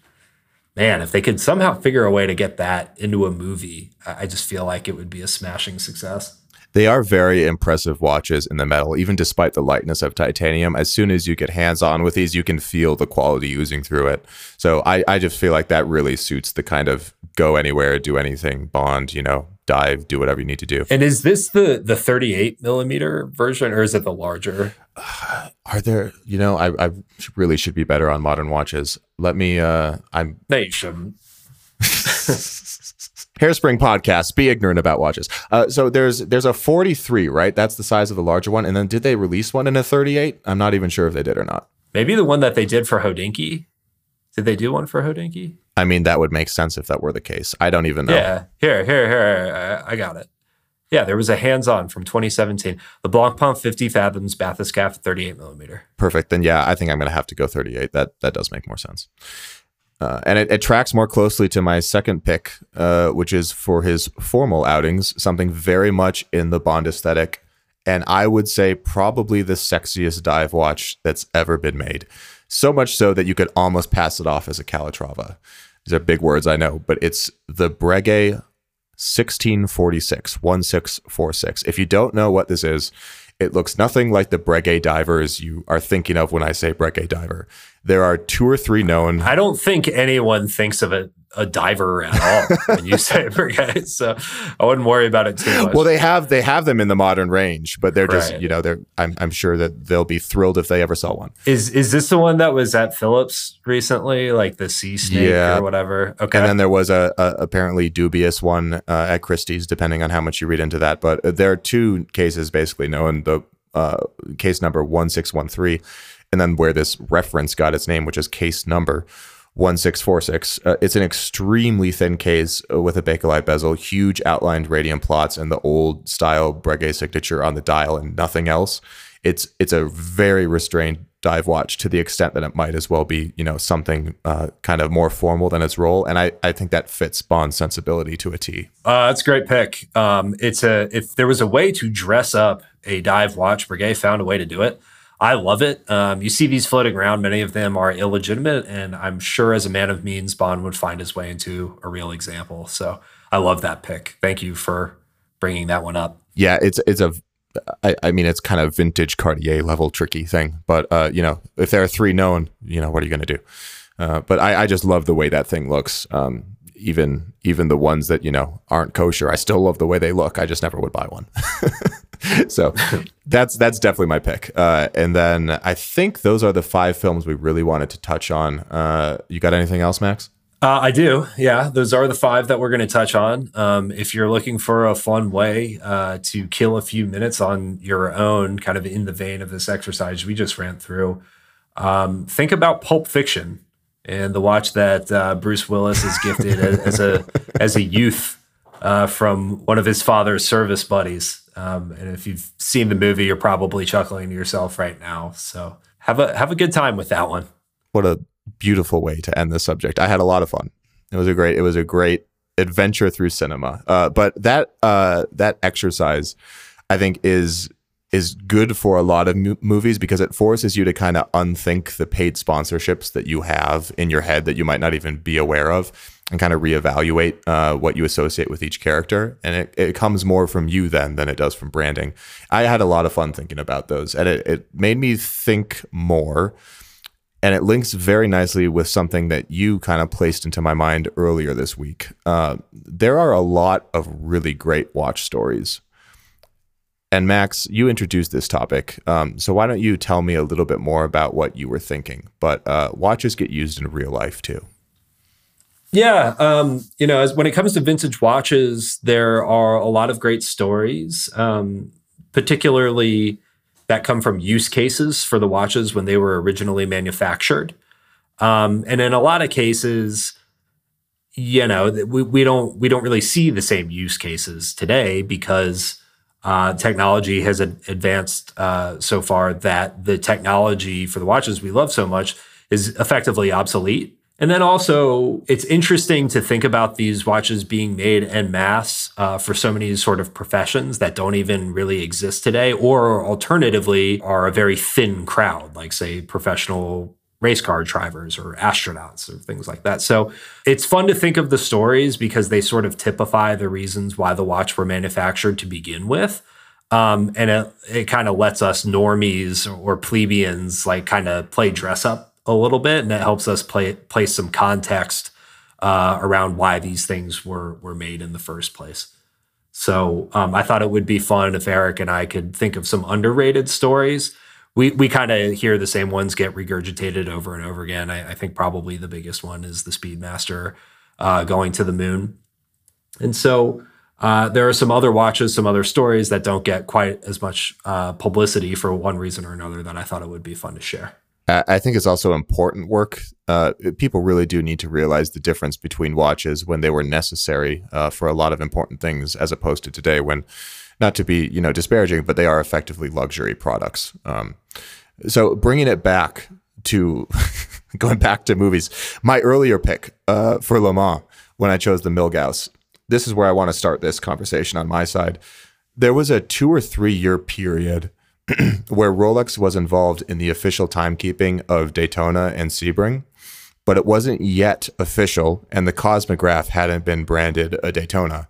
man, if they could somehow figure a way to get that into a movie, I, I just feel like it would be a smashing success. They are very impressive watches in the metal, even despite the lightness of titanium. As soon as you get hands-on with these, you can feel the quality oozing through it. So I, I just feel like that really suits the kind of go anywhere, do anything, Bond, you know, dive, do whatever you need to do. And is this the the thirty-eight millimeter version, or is it the larger? Uh, are there, you know, I, I really should be better on modern watches. Let me, uh, I'm... No, you shouldn't. Hairspring podcast, be ignorant about watches. Uh, so there's there's a forty-three, right? That's the size of the larger one. And then did they release one in a thirty-eight? I'm not even sure if they did or not. Maybe the one that they did for Hodinkee. Did they do one for Hodinkee? I mean, that would make sense if that were the case. I don't even know. Yeah, here, here, here. I, I got it. Yeah, there was a hands-on from twenty seventeen. The Blancpain fifty fathoms Bathyscaphe thirty-eight millimeter. Perfect. Then yeah, I think I'm going to have to go thirty-eight. That that does make more sense. Uh, and it, it tracks more closely to my second pick, uh, which is for his formal outings, something very much in the Bond aesthetic. And I would say probably the sexiest dive watch that's ever been made. so much so that you could almost pass it off as a Calatrava. These are big words, I know, but it's the Breguet sixteen forty-six, one six four six. If you don't know what this is, it looks nothing like the Breguet divers you are thinking of when I say Breguet diver. There are two or three known. I don't think anyone thinks of a, a diver at all when you say Breguet, so I wouldn't worry about it too much. Well, they have they have them in the modern range, but they're right. just, you know, they're. I'm I'm sure that they'll be thrilled if they ever saw one. Is is this the one that was at Phillips recently, like the Sea Snake yeah. or whatever? Okay, and then there was a, a apparently dubious one uh, at Christie's, depending on how much you read into that. But there are two cases basically known: the uh, case number one six one three. And then where this reference got its name, which is case number one six four six. Uh, it's an extremely thin case with a Bakelite bezel, huge outlined radium plots, and the old style Breguet signature on the dial and nothing else. It's it's a very restrained dive watch to the extent that it might as well be, you know, something uh, kind of more formal than its role. And I, I think that fits Bond's sensibility to a T. Uh, that's a great pick. Um, it's a if there was a way to dress up a dive watch, Breguet found a way to do it. I love it. Um, you see these floating around. Many of them are illegitimate, and I'm sure as a man of means, Bond would find his way into a real example. So I love that pick. Thank you for bringing that one up. Yeah, it's it's a, I, I mean, it's kind of vintage Cartier level tricky thing. But, uh, you know, if there are three known, you know, what are you going to do? Uh, but I, I just love the way that thing looks. Um, even even the ones that, you know, aren't kosher, I still love the way they look. I just never would buy one. So that's that's definitely my pick. Uh, and then I think those are the five films we really wanted to touch on. Uh, you got anything else, Max? Uh, I do. Yeah, those are the five that we're going to touch on. Um, if you're looking for a fun way uh, to kill a few minutes on your own, kind of in the vein of this exercise we just ran through, um, think about Pulp Fiction and the watch that uh, Bruce Willis is gifted as a as a youth uh, from one of his father's service buddies. Um, and if you've seen the movie, you're probably chuckling to yourself right now. So have a have a good time with that one. What a beautiful way to end this subject. I had a lot of fun. It was a great it was a great adventure through cinema. Uh, but that uh, that exercise, I think, is is good for a lot of mo- movies because it forces you to kind of unthink the paid sponsorships that you have in your head that you might not even be aware of, and kind of reevaluate uh, what you associate with each character. And it, it comes more from you then than it does from branding. I had a lot of fun thinking about those, and it, it made me think more. And it links very nicely with something that you kind of placed into my mind earlier this week. Uh, there are a lot of really great watch stories. And Max, you introduced this topic, um, so why don't you tell me a little bit more about what you were thinking? But uh, watches get used in real life too. Yeah, um, you know, as when it comes to vintage watches, there are a lot of great stories, um, particularly that come from use cases for the watches when they were originally manufactured. Um, and in a lot of cases, you know, we, we don't we don't really see the same use cases today because Uh, technology has ad- advanced uh, so far that the technology for the watches we love so much is effectively obsolete. And then also, it's interesting to think about these watches being made en masse uh, for so many sort of professions that don't even really exist today, or alternatively are a very thin crowd, like, say, professional race car drivers or astronauts or things like that. So it's fun to think of the stories because they sort of typify the reasons why the watch were manufactured to begin with. Um, and it, it kind of lets us normies or plebeians like kind of play dress up a little bit. And it helps us play, place some context uh, around why these things were, were made in the first place. So um, I thought it would be fun if Eric and I could think of some underrated stories. We we kind of hear the same ones get regurgitated over and over again. I, I think probably the biggest one is the Speedmaster uh, going to the moon. And so uh, there are some other watches, some other stories that don't get quite as much uh, publicity for one reason or another that I thought it would be fun to share. I think it's also important work. Uh, people really do need to realize the difference between watches when they were necessary uh, for a lot of important things as opposed to today when, not to be, you know, disparaging, but they are effectively luxury products. Um, so bringing it back to going back to movies, my earlier pick uh, for Le Mans when I chose the Milgauss, this is where I want to start this conversation on my side. There was a two or three year period where Rolex was involved in the official timekeeping of Daytona and Sebring, but it wasn't yet official, and the Cosmograph hadn't been branded a Daytona.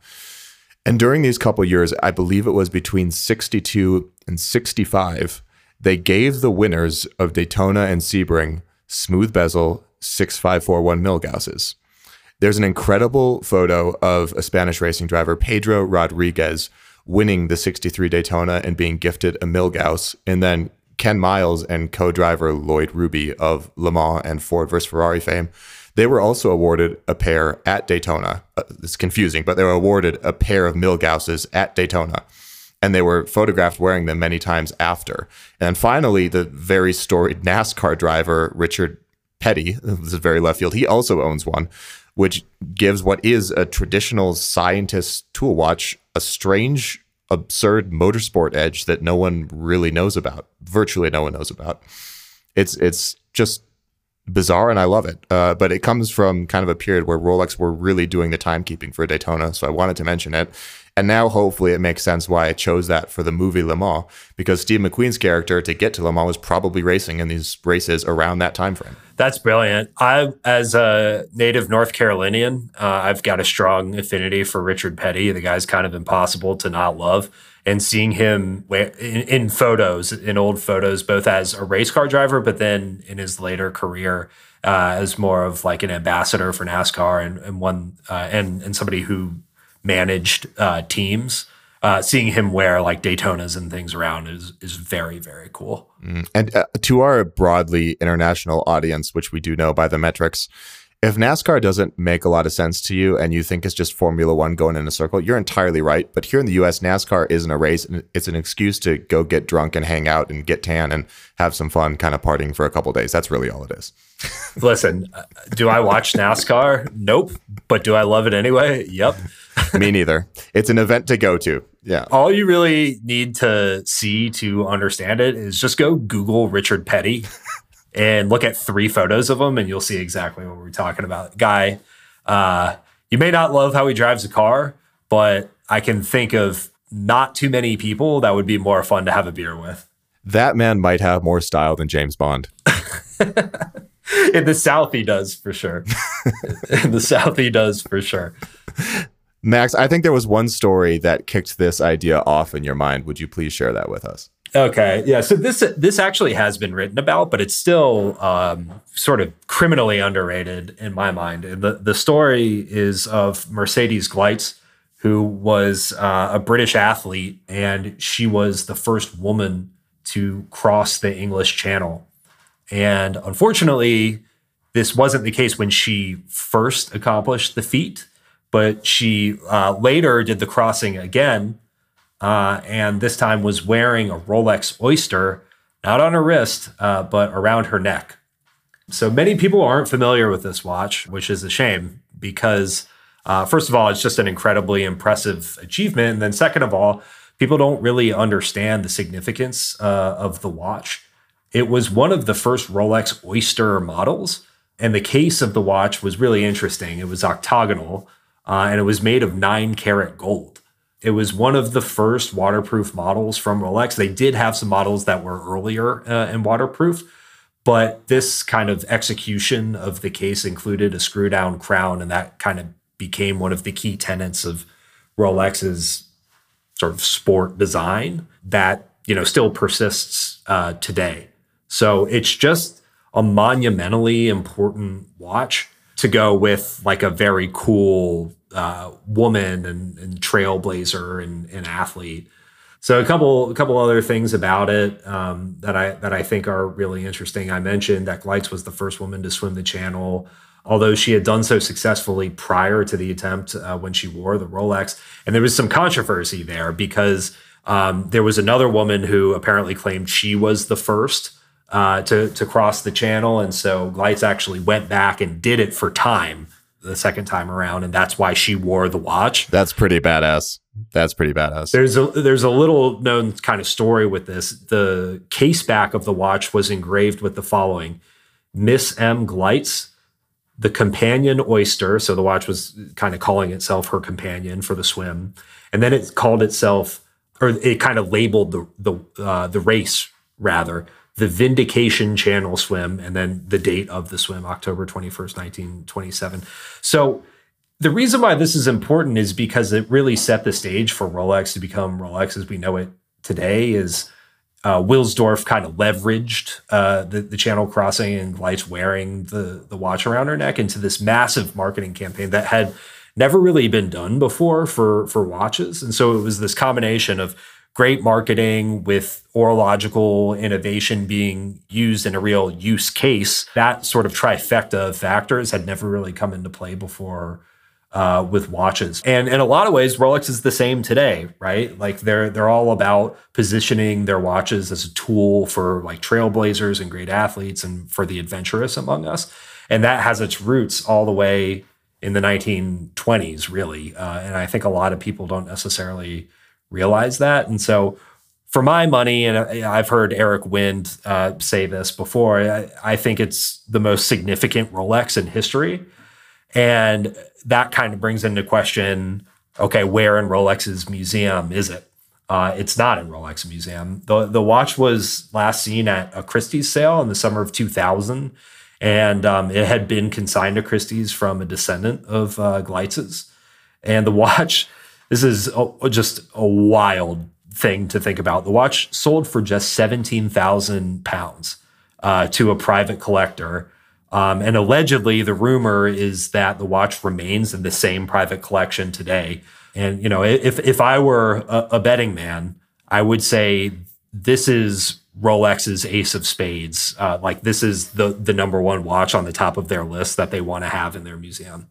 And during these couple years, I believe it was between sixty-two and sixty-five, they gave the winners of Daytona and Sebring smooth bezel six five four one Milgausses. There's an incredible photo of a Spanish racing driver, Pedro Rodriguez, winning the sixty-three Daytona and being gifted a Milgauss. And then Ken Miles and co-driver Lloyd Ruby of Le Mans and Ford versus Ferrari fame, they were also awarded a pair at Daytona. Uh, it's confusing, but they were awarded a pair of Milgausses at Daytona. And they were photographed wearing them many times after. And finally, the very storied NASCAR driver, Richard Petty, this is very left field, he also owns one, which gives what is a traditional scientist's tool watch a strange, absurd motorsport edge that no one really knows about. Virtually no one knows about. It's it's just bizarre, and I love it. Uh, but it comes from kind of a period where Rolex were really doing the timekeeping for Daytona, so I wanted to mention it. And now, hopefully, it makes sense why I chose that for the movie Le Mans, because Steve McQueen's character, to get to Le Mans, was probably racing in these races around that time frame. That's brilliant. I, as a native North Carolinian, uh, I've got a strong affinity for Richard Petty. The guy's kind of impossible to not love. And seeing him in, in photos, in old photos, both as a race car driver, but then in his later career uh, as more of like an ambassador for NASCAR and, and one uh, and and somebody who managed uh, teams, uh, seeing him wear like Daytonas and things around is is very, very cool. Mm. And uh, to our broadly international audience, which we do know by the metrics, if NASCAR doesn't make a lot of sense to you and you think it's just Formula One going in a circle, you're entirely right. But here in the U S, NASCAR isn't a race. It's an excuse to go get drunk and hang out and get tan and have some fun kind of partying for a couple of days. That's really all it is. Listen, do I watch NASCAR? Nope. But do I love it anyway? Yep. Me neither. It's an event to go to. Yeah. All you really need to see to understand it is just go Google Richard Petty. And look at three photos of him, and you'll see exactly what we're talking about. Guy, uh, you may not love how he drives a car, but I can think of not too many people that would be more fun to have a beer with. That man might have more style than James Bond. In the South, he does, for sure. In the South, he does, for sure. Max, I think there was one story that kicked this idea off in your mind. Would you please share that with us? Okay, yeah. So this this actually has been written about, but it's still um, sort of criminally underrated in my mind. And the, the story is of Mercedes Gleitze, who was uh, a British athlete, and she was the first woman to cross the English Channel. And unfortunately, this wasn't the case when she first accomplished the feat, but she uh, later did the crossing again. Uh, and this time was wearing a Rolex Oyster, not on her wrist, uh, but around her neck. So many people aren't familiar with this watch, which is a shame because, uh, first of all, it's just an incredibly impressive achievement. And then second of all, people don't really understand the significance uh, of the watch. It was one of the first Rolex Oyster models, and the case of the watch was really interesting. It was octagonal, uh, and it was made of nine karat gold. It was one of the first waterproof models from Rolex. They did have some models that were earlier uh, and waterproof, but this kind of execution of the case included a screw-down crown, and that kind of became one of the key tenets of Rolex's sort of sport design that, you know, still persists uh, today. So it's just a monumentally important watch to go with like a very cool uh, woman and, and trailblazer and, and athlete. So a couple, a couple other things about it um, that I that I think are really interesting. I mentioned that Gleitze was the first woman to swim the Channel, although she had done so successfully prior to the attempt uh, when she wore the Rolex. And there was some controversy there because um, there was another woman who apparently claimed she was the first Uh, to, to cross the Channel. And so Gleitze actually went back and did it for time the second time around. And that's why she wore the watch. That's pretty badass. That's pretty badass. There's a, there's a little known kind of story with this. The case back of the watch was engraved with the following: Miss M. Gleitze, the companion Oyster. So the watch was kind of calling itself her companion for the swim. And then it called itself or it kind of labeled the the uh, the race rather, the Vindication Channel swim, and then the date of the swim, October twenty-first, nineteen twenty-seven. So the reason why this is important is because it really set the stage for Rolex to become Rolex as we know it today. Is uh, Wilsdorf kind of leveraged uh, the, the Channel crossing and Gleitze wearing the, the watch around her neck into this massive marketing campaign that had never really been done before for, for watches. And so it was this combination of great marketing with horological innovation being used in a real use case. That sort of trifecta of factors had never really come into play before uh, with watches. And in a lot of ways, Rolex is the same today, right? Like they're they're all about positioning their watches as a tool for like trailblazers and great athletes and for the adventurous among us. And that has its roots all the way in the nineteen twenties, really. Uh, and I think a lot of people don't necessarily realize that. And so for my money, and I've heard Eric Wind uh, say this before, I, I think it's the most significant Rolex in history. And that kind of brings into question, okay, where in Rolex's museum is it? Uh, it's not in Rolex Museum. The, the watch was last seen at a Christie's sale in the summer of two thousand. And um, it had been consigned to Christie's from a descendant of uh, Gleitze's. And the watch... This is a, just a wild thing to think about. The watch sold for just seventeen thousand pounds uh, to a private collector. Um, and allegedly, the rumor is that the watch remains in the same private collection today. And, you know, if if I were a, a betting man, I would say this is Rolex's ace of spades. Uh, like, this is the the number one watch on the top of their list that they want to have in their museum.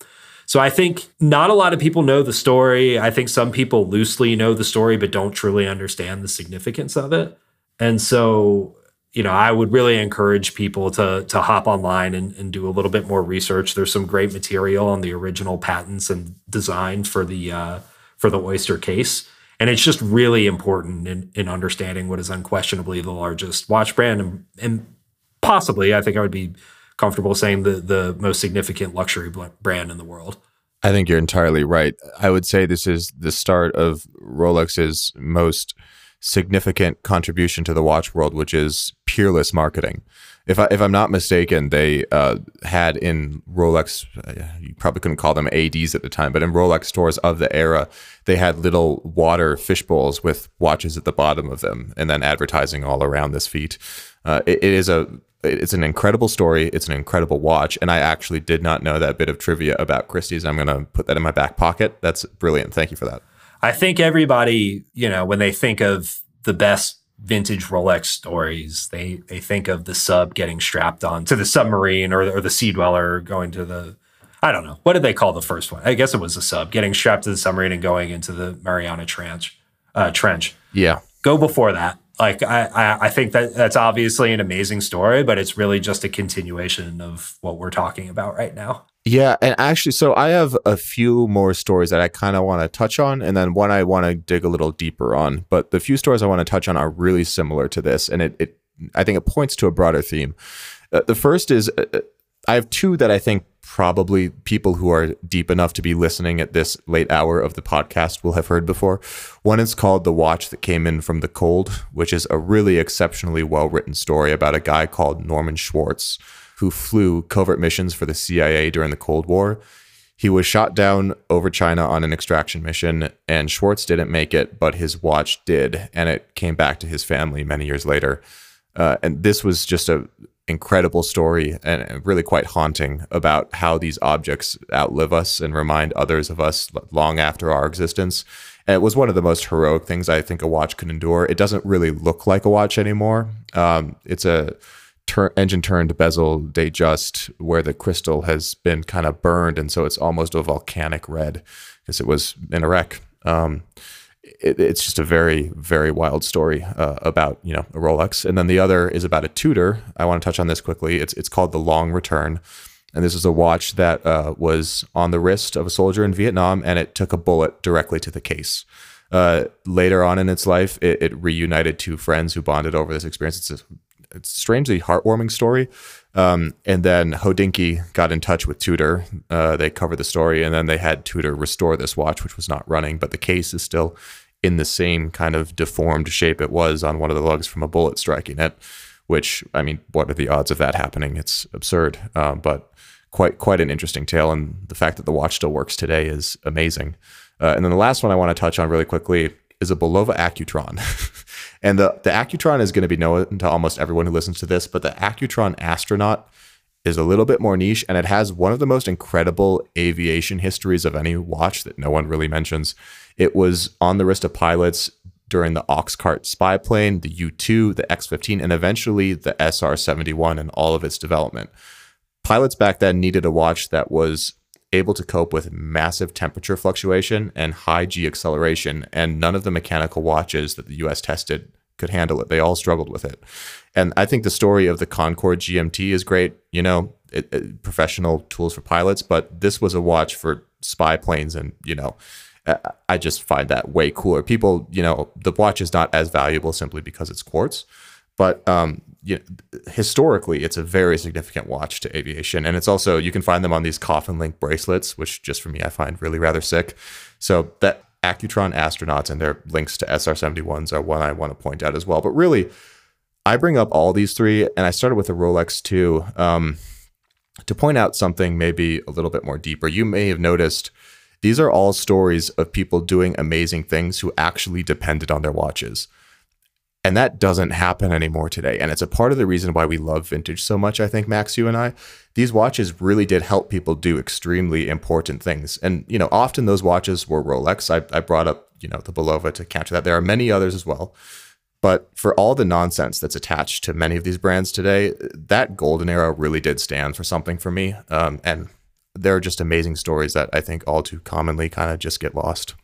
So I think not a lot of people know the story. I think some people loosely know the story, but don't truly understand the significance of it. And so, you know, I would really encourage people to, to hop online and, and do a little bit more research. There's some great material on the original patents and design for the uh, for the Oyster case. And it's just really important in, in understanding what is unquestionably the largest watch brand and, and possibly, I think I would be comfortable saying the, the most significant luxury brand in the world. I think you're entirely right. I would say this is the start of Rolex's most significant contribution to the watch world, which is peerless marketing. If, I, if I'm not mistaken, they uh, had in Rolex, uh, you probably couldn't call them A Ds at the time, but in Rolex stores of the era, they had little water fishbowls with watches at the bottom of them and then advertising all around this feat. Uh, it, it is a It's an incredible story. It's an incredible watch. And I actually did not know that bit of trivia about Christie's. I'm going to put that in my back pocket. That's brilliant. Thank you for that. I think everybody, you know, when they think of the best vintage Rolex stories, they they think of the sub getting strapped on to the submarine or, or the Sea Dweller going to the, I don't know. What did they call the first one? I guess it was the sub getting strapped to the submarine and going into the Mariana Trench. Uh, trench. Yeah. Go before that. Like, I, I think that that's obviously an amazing story, but it's really just a continuation of what we're talking about right now. Yeah. And actually, so I have a few more stories that I kind of want to touch on, and then one I want to dig a little deeper on. But the few stories I want to touch on are really similar to this. And it, it I think it points to a broader theme. Uh, the first is uh, I have two that I think probably people who are deep enough to be listening at this late hour of the podcast will have heard before. One is called The Watch That Came In From the Cold, which is a really exceptionally well-written story about a guy called Norman Schwartz, who flew covert missions for the C I A during the Cold War. He was shot down over China on an extraction mission, and Schwartz didn't make it, but his watch did, and it came back to his family many years later. Uh, and this was just a incredible story and really quite haunting about how these objects outlive us and remind others of us long after our existence. And it was one of the most heroic things I think a watch could endure. It doesn't really look like a watch anymore. Um, it's a tur- engine-turned bezel Datejust where the crystal has been kind of burned, and so it's almost a volcanic red because it was in a wreck. Um, it, it's just a very, very wild story uh, about, you know, a Rolex. And then the other is about a Tudor. I want to touch on this quickly. It's it's called The Long Return. And this is a watch that uh, was on the wrist of a soldier in Vietnam, and it took a bullet directly to the case. Uh, later on in its life, it, it reunited two friends who bonded over this experience. It's a, it's a strangely heartwarming story. Um, and then Hodinkee got in touch with Tudor. Uh, they covered the story, and then they had Tudor restore this watch, which was not running, but the case is still in the same kind of deformed shape it was on one of the lugs from a bullet striking it, which, I mean, what are the odds of that happening? It's absurd, uh, but quite quite an interesting tale, and the fact that the watch still works today is amazing. Uh, and then the last one I want to touch on really quickly is a Bulova Accutron. And the, the Accutron is going to be known to almost everyone who listens to this, but the Accutron Astronaut is a little bit more niche, and it has one of the most incredible aviation histories of any watch that no one really mentions. It was on the wrist of pilots during the Oxcart spy plane, the U two, the X fifteen, and eventually the S R seventy-one and all of its development. Pilots back then needed a watch that was able to cope with massive temperature fluctuation and high G acceleration, and none of the mechanical watches that the U S tested could handle it. They all struggled with it. And I think the story of the Concorde G M T is great, you know, it, it, professional tools for pilots, but this was a watch for spy planes, and, you know, I just find that way cooler. People, you know, the watch is not as valuable simply because it's quartz, but um, you know, historically, it's a very significant watch to aviation. And it's also, you can find them on these coffin link bracelets, which just for me, I find really rather sick. So that Accutron Astronauts and their links to S R seventy-ones are one I want to point out as well. But really, I bring up all these three, and I started with the Rolex too, um, to point out something maybe a little bit more deeper. You may have noticed these are all stories of people doing amazing things who actually depended on their watches. And that doesn't happen anymore today. And it's a part of the reason why we love vintage so much, I think, Max, you and I. These watches really did help people do extremely important things. And, you know, often those watches were Rolex. I, I brought up, you know, the Bulova to capture that. There are many others as well. But for all the nonsense that's attached to many of these brands today, that golden era really did stand for something for me. Um, and there are just amazing stories that I think all too commonly kind of just get lost.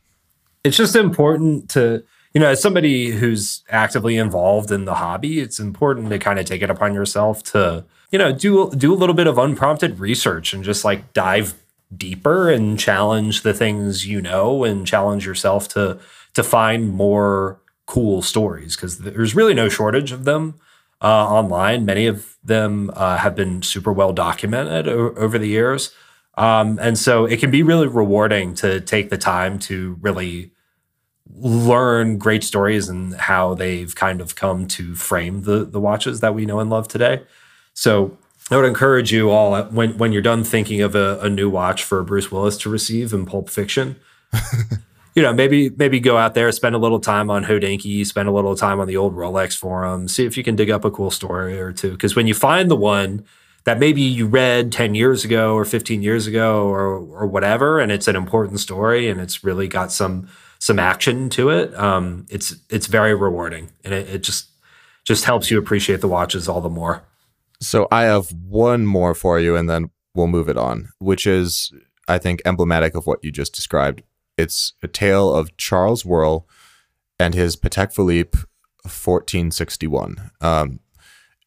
It's just important to, you know, as somebody who's actively involved in the hobby, it's important to kind of take it upon yourself to, you know, do do a little bit of unprompted research and just like dive deeper and challenge the things you know, and challenge yourself to to find more cool stories, because there's really no shortage of them uh, online. Many of them uh, have been super well documented o- over the years. Um, and so it can be really rewarding to take the time to really learn great stories and how they've kind of come to frame the the watches that we know and love today. So I would encourage you all, when when you're done thinking of a, a new watch for Bruce Willis to receive in Pulp Fiction, you know, maybe maybe go out there, spend a little time on Hodinkee, spend a little time on the old Rolex forum, see if you can dig up a cool story or two. Because when you find the one that maybe you read ten years ago or fifteen years ago or or whatever, and it's an important story and it's really got some some action to it, um, it's it's very rewarding. And it, it just just helps you appreciate the watches all the more. So I have one more for you, and then we'll move it on, which is, I think, emblematic of what you just described. It's a tale of Charles Worle and his Patek Philippe fourteen sixty-one. Um,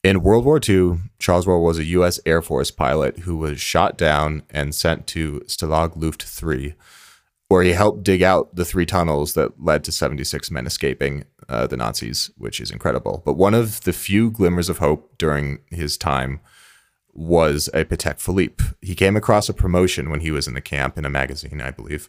In World War Two, Charles Worle was a U S Air Force pilot who was shot down and sent to Stalag Luft three, where he helped dig out the three tunnels that led to seventy-six men escaping uh, the Nazis, which is incredible. But one of the few glimmers of hope during his time was a Patek Philippe. He came across a promotion when he was in the camp in a magazine, I believe,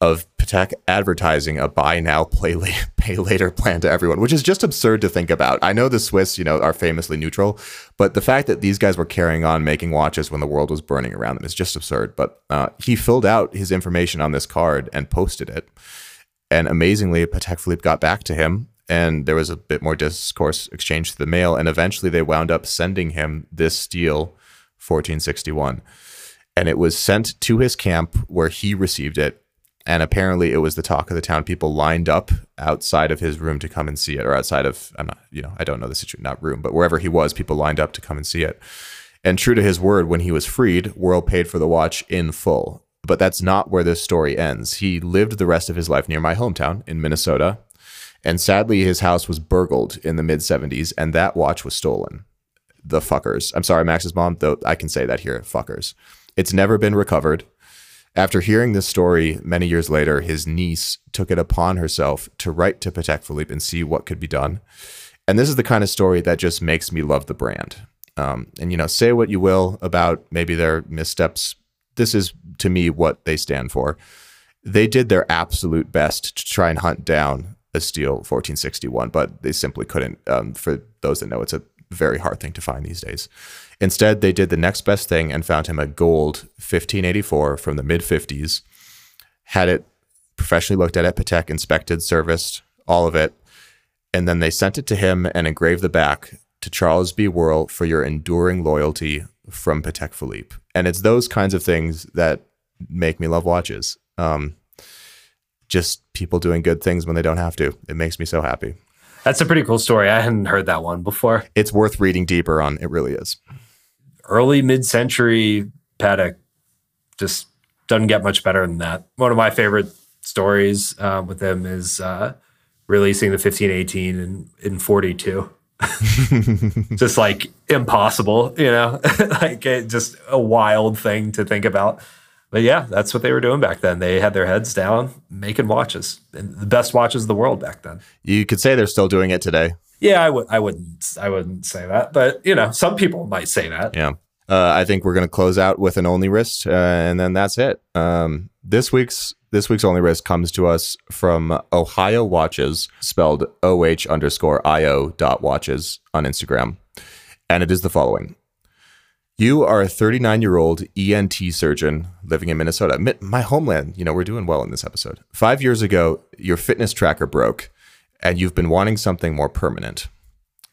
of Patek advertising a buy now, play later, pay later plan to everyone, which is just absurd to think about. I know the Swiss, you know, are famously neutral, but the fact that these guys were carrying on making watches when the world was burning around them is just absurd. But uh, he filled out his information on this card and posted it. And amazingly, Patek Philippe got back to him, and there was a bit more discourse exchanged through the mail, and eventually they wound up sending him this steel fourteen sixty-one. And it was sent to his camp where he received it. And apparently it was the talk of the town. People lined up outside of his room to come and see it, or outside of, I'm not, you know, I don't know the situation, not room, but wherever he was, people lined up to come and see it. And true to his word, when he was freed, Worle paid for the watch in full. But that's not where this story ends. He lived the rest of his life near my hometown in Minnesota. And sadly, his house was burgled in the mid seventies, and that watch was stolen. The fuckers. I'm sorry, Max's mom, though I can say that here, fuckers. It's never been recovered. After hearing this story many years later, his niece took it upon herself to write to Patek Philippe and see what could be done. And this is the kind of story that just makes me love the brand. Um, and, you know, say what you will about maybe their missteps. This is, to me, what they stand for. they did their absolute best to try and hunt down a steel fourteen sixty-one, but they simply couldn't. Um, for those that know, it's a very hard thing to find these days. Instead, they did the next best thing and found him a gold fifteen eighty-four from the mid fifties, had it professionally looked at at Patek, inspected, serviced, all of it, and then they sent it to him and engraved the back to Charles B. Worrell for your enduring loyalty from Patek Philippe. And it's those kinds of things that make me love watches. Um, just people doing good things when they don't have to. It makes me so happy. That's a pretty cool story. I hadn't heard that one before. It's worth reading deeper on. It really is. Early mid-century Patek just doesn't get much better than that. One of my favorite stories uh, with them is uh, releasing the fifteen eighteen in, in forty-two. Just like impossible, you know, like it, just a wild thing to think about. But yeah, that's what they were doing back then. They had their heads down making watches, and the best watches in the world back then. You could say they're still doing it today. Yeah, I would. I wouldn't. I wouldn't say that, but you know, some people might say that. Yeah, uh, I think we're going to close out with an Only Wrist, uh, and then that's it. Um, this week's this week's Only Wrist comes to us from Ohio Watches, spelled O H underscore I O dot watches on Instagram, and it is the following. You are a thirty-nine-year-old E N T surgeon living in Minnesota. My homeland, you know, we're doing well in this episode. Five years ago, your fitness tracker broke, and you've been wanting something more permanent.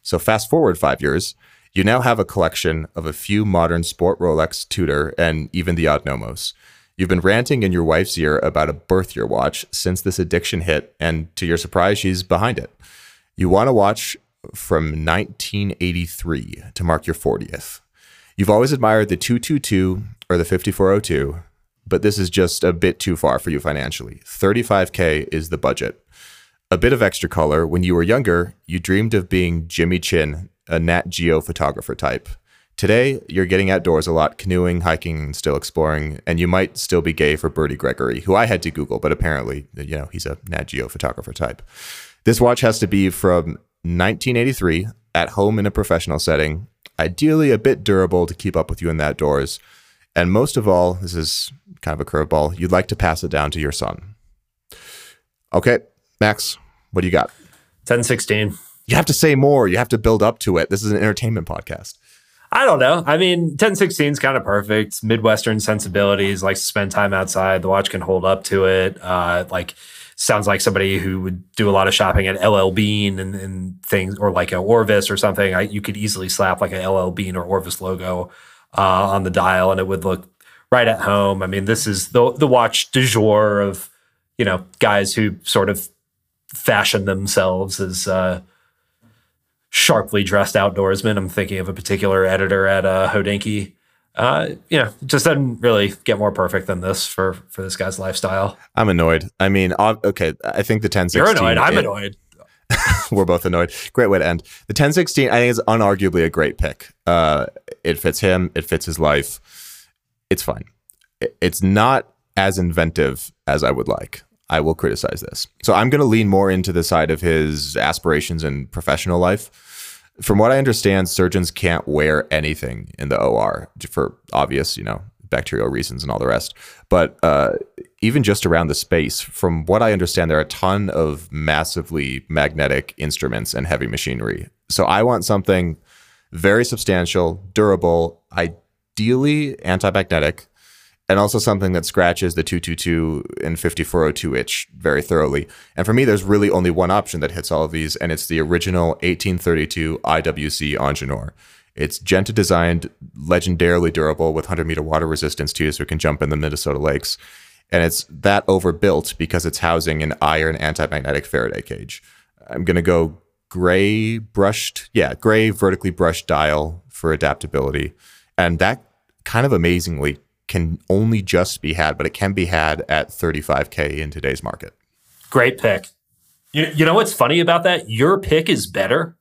So fast forward five years, you now have a collection of a few modern sport Rolex, Tudor, and even the odd Nomos. You've been ranting in your wife's ear about a birth year watch since this addiction hit, and to your surprise, she's behind it. You want a watch from nineteen eighty-three to mark your fortieth. You've always admired the two twenty-two or the fifty-four oh two, but this is just a bit too far for you financially. thirty-five K is the budget. A bit of extra color. When you were younger, you dreamed of being Jimmy Chin, a Nat Geo photographer type. Today, you're getting outdoors a lot, canoeing, hiking, and still exploring, and you might still be gay for Bertie Gregory, who I had to Google, but apparently, you know, he's a Nat Geo photographer type. This watch has to be from nineteen eighty-three, at home in a professional setting, ideally a bit durable to keep up with you in the outdoors. And most of all, this is kind of a curveball, you'd like to pass it down to your son. Okay, Max, what do you got? ten sixteen. You have to say more. You have to build up to it. This is an entertainment podcast. I don't know. I mean, ten sixteen is kind of perfect. Midwestern sensibilities, likes to spend time outside. The watch can hold up to it. Uh, like, sounds like somebody who would do a lot of shopping at L L Bean and, and things, or like an Orvis or something. I, you could easily slap like an L L Bean or Orvis logo uh, on the dial, and it would look right at home. I mean, this is the the watch du jour of, you know, guys who sort of fashion themselves as uh, sharply dressed outdoorsmen. I'm thinking of a particular editor at uh, Hodinkee. Uh, you know, it just doesn't really get more perfect than this for, for this guy's lifestyle. I'm annoyed. I mean, okay, I think the ten sixteen... You're annoyed. I'm it, annoyed. We're both annoyed. Great way to end. The ten sixteen, I think, is unarguably a great pick. Uh, it fits him. It fits his life. It's fine. It's not as inventive as I would like. I will criticize this. So I'm going to lean more into the side of his aspirations and professional life. From what I understand, surgeons can't wear anything in the O R for obvious, you know, bacterial reasons and all the rest. But uh, even just around the space, from what I understand, there are a ton of massively magnetic instruments and heavy machinery. So I want something very substantial, durable, ideally anti-magnetic, and also something that scratches the two twenty-two and fifty-four oh two itch very thoroughly. And for me, there's really only one option that hits all of these, and it's the original eighteen thirty-two I W C Ingenieur. It's Genta designed, legendarily durable, with one hundred meter water resistance too, so it can jump in the Minnesota lakes. And it's that overbuilt because it's housing an iron anti-magnetic Faraday cage. I'm going to go gray brushed, yeah, gray vertically brushed dial for adaptability. And that kind of amazingly can only just be had, but it can be had at thirty-five K in today's market. Great pick. You, you know what's funny about that? Your pick is better.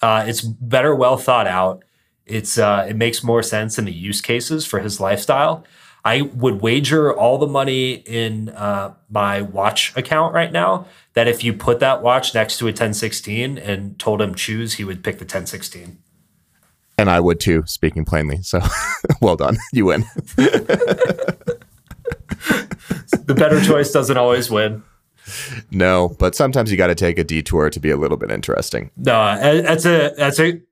Uh, it's better, well thought out. It's uh, it makes more sense in the use cases for his lifestyle. I would wager all the money in uh, my watch account right now that if you put that watch next to a ten sixteen and told him choose, he would pick the ten sixteen. And I would too, speaking plainly. So well done. You win. The better choice doesn't always win. No, but sometimes you got to take a detour to be a little bit interesting. No, uh, that's a that's a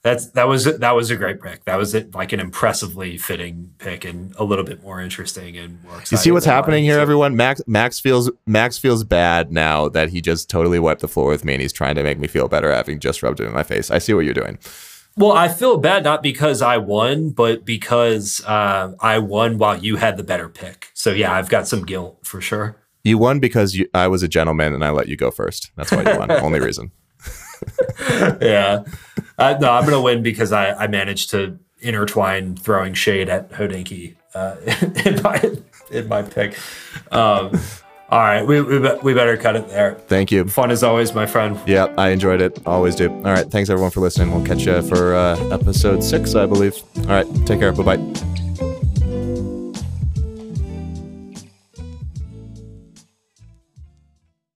that's that was that was a great pick. That was a, like an impressively fitting pick and a little bit more interesting and more exciting. You see what's happening here, everyone? Max Max feels Max feels bad now that he just totally wiped the floor with me, and he's trying to make me feel better having just rubbed it in my face. I see what you're doing. Well, I feel bad not because I won, but because uh, I won while you had the better pick. So yeah, I've got some guilt for sure. You won because you, I was a gentleman and I let you go first. That's why you won. Only reason. Yeah. Uh, no, I'm going to win because I, I managed to intertwine throwing shade at Hodinkee uh, in, my, in my pick. Um, all right. We, we, we better cut it there. Thank you. Fun as always, my friend. Yeah, I enjoyed it. Always do. All right. Thanks, everyone, for listening. We'll catch you for uh, episode six, I believe. All right. Take care. Bye-bye.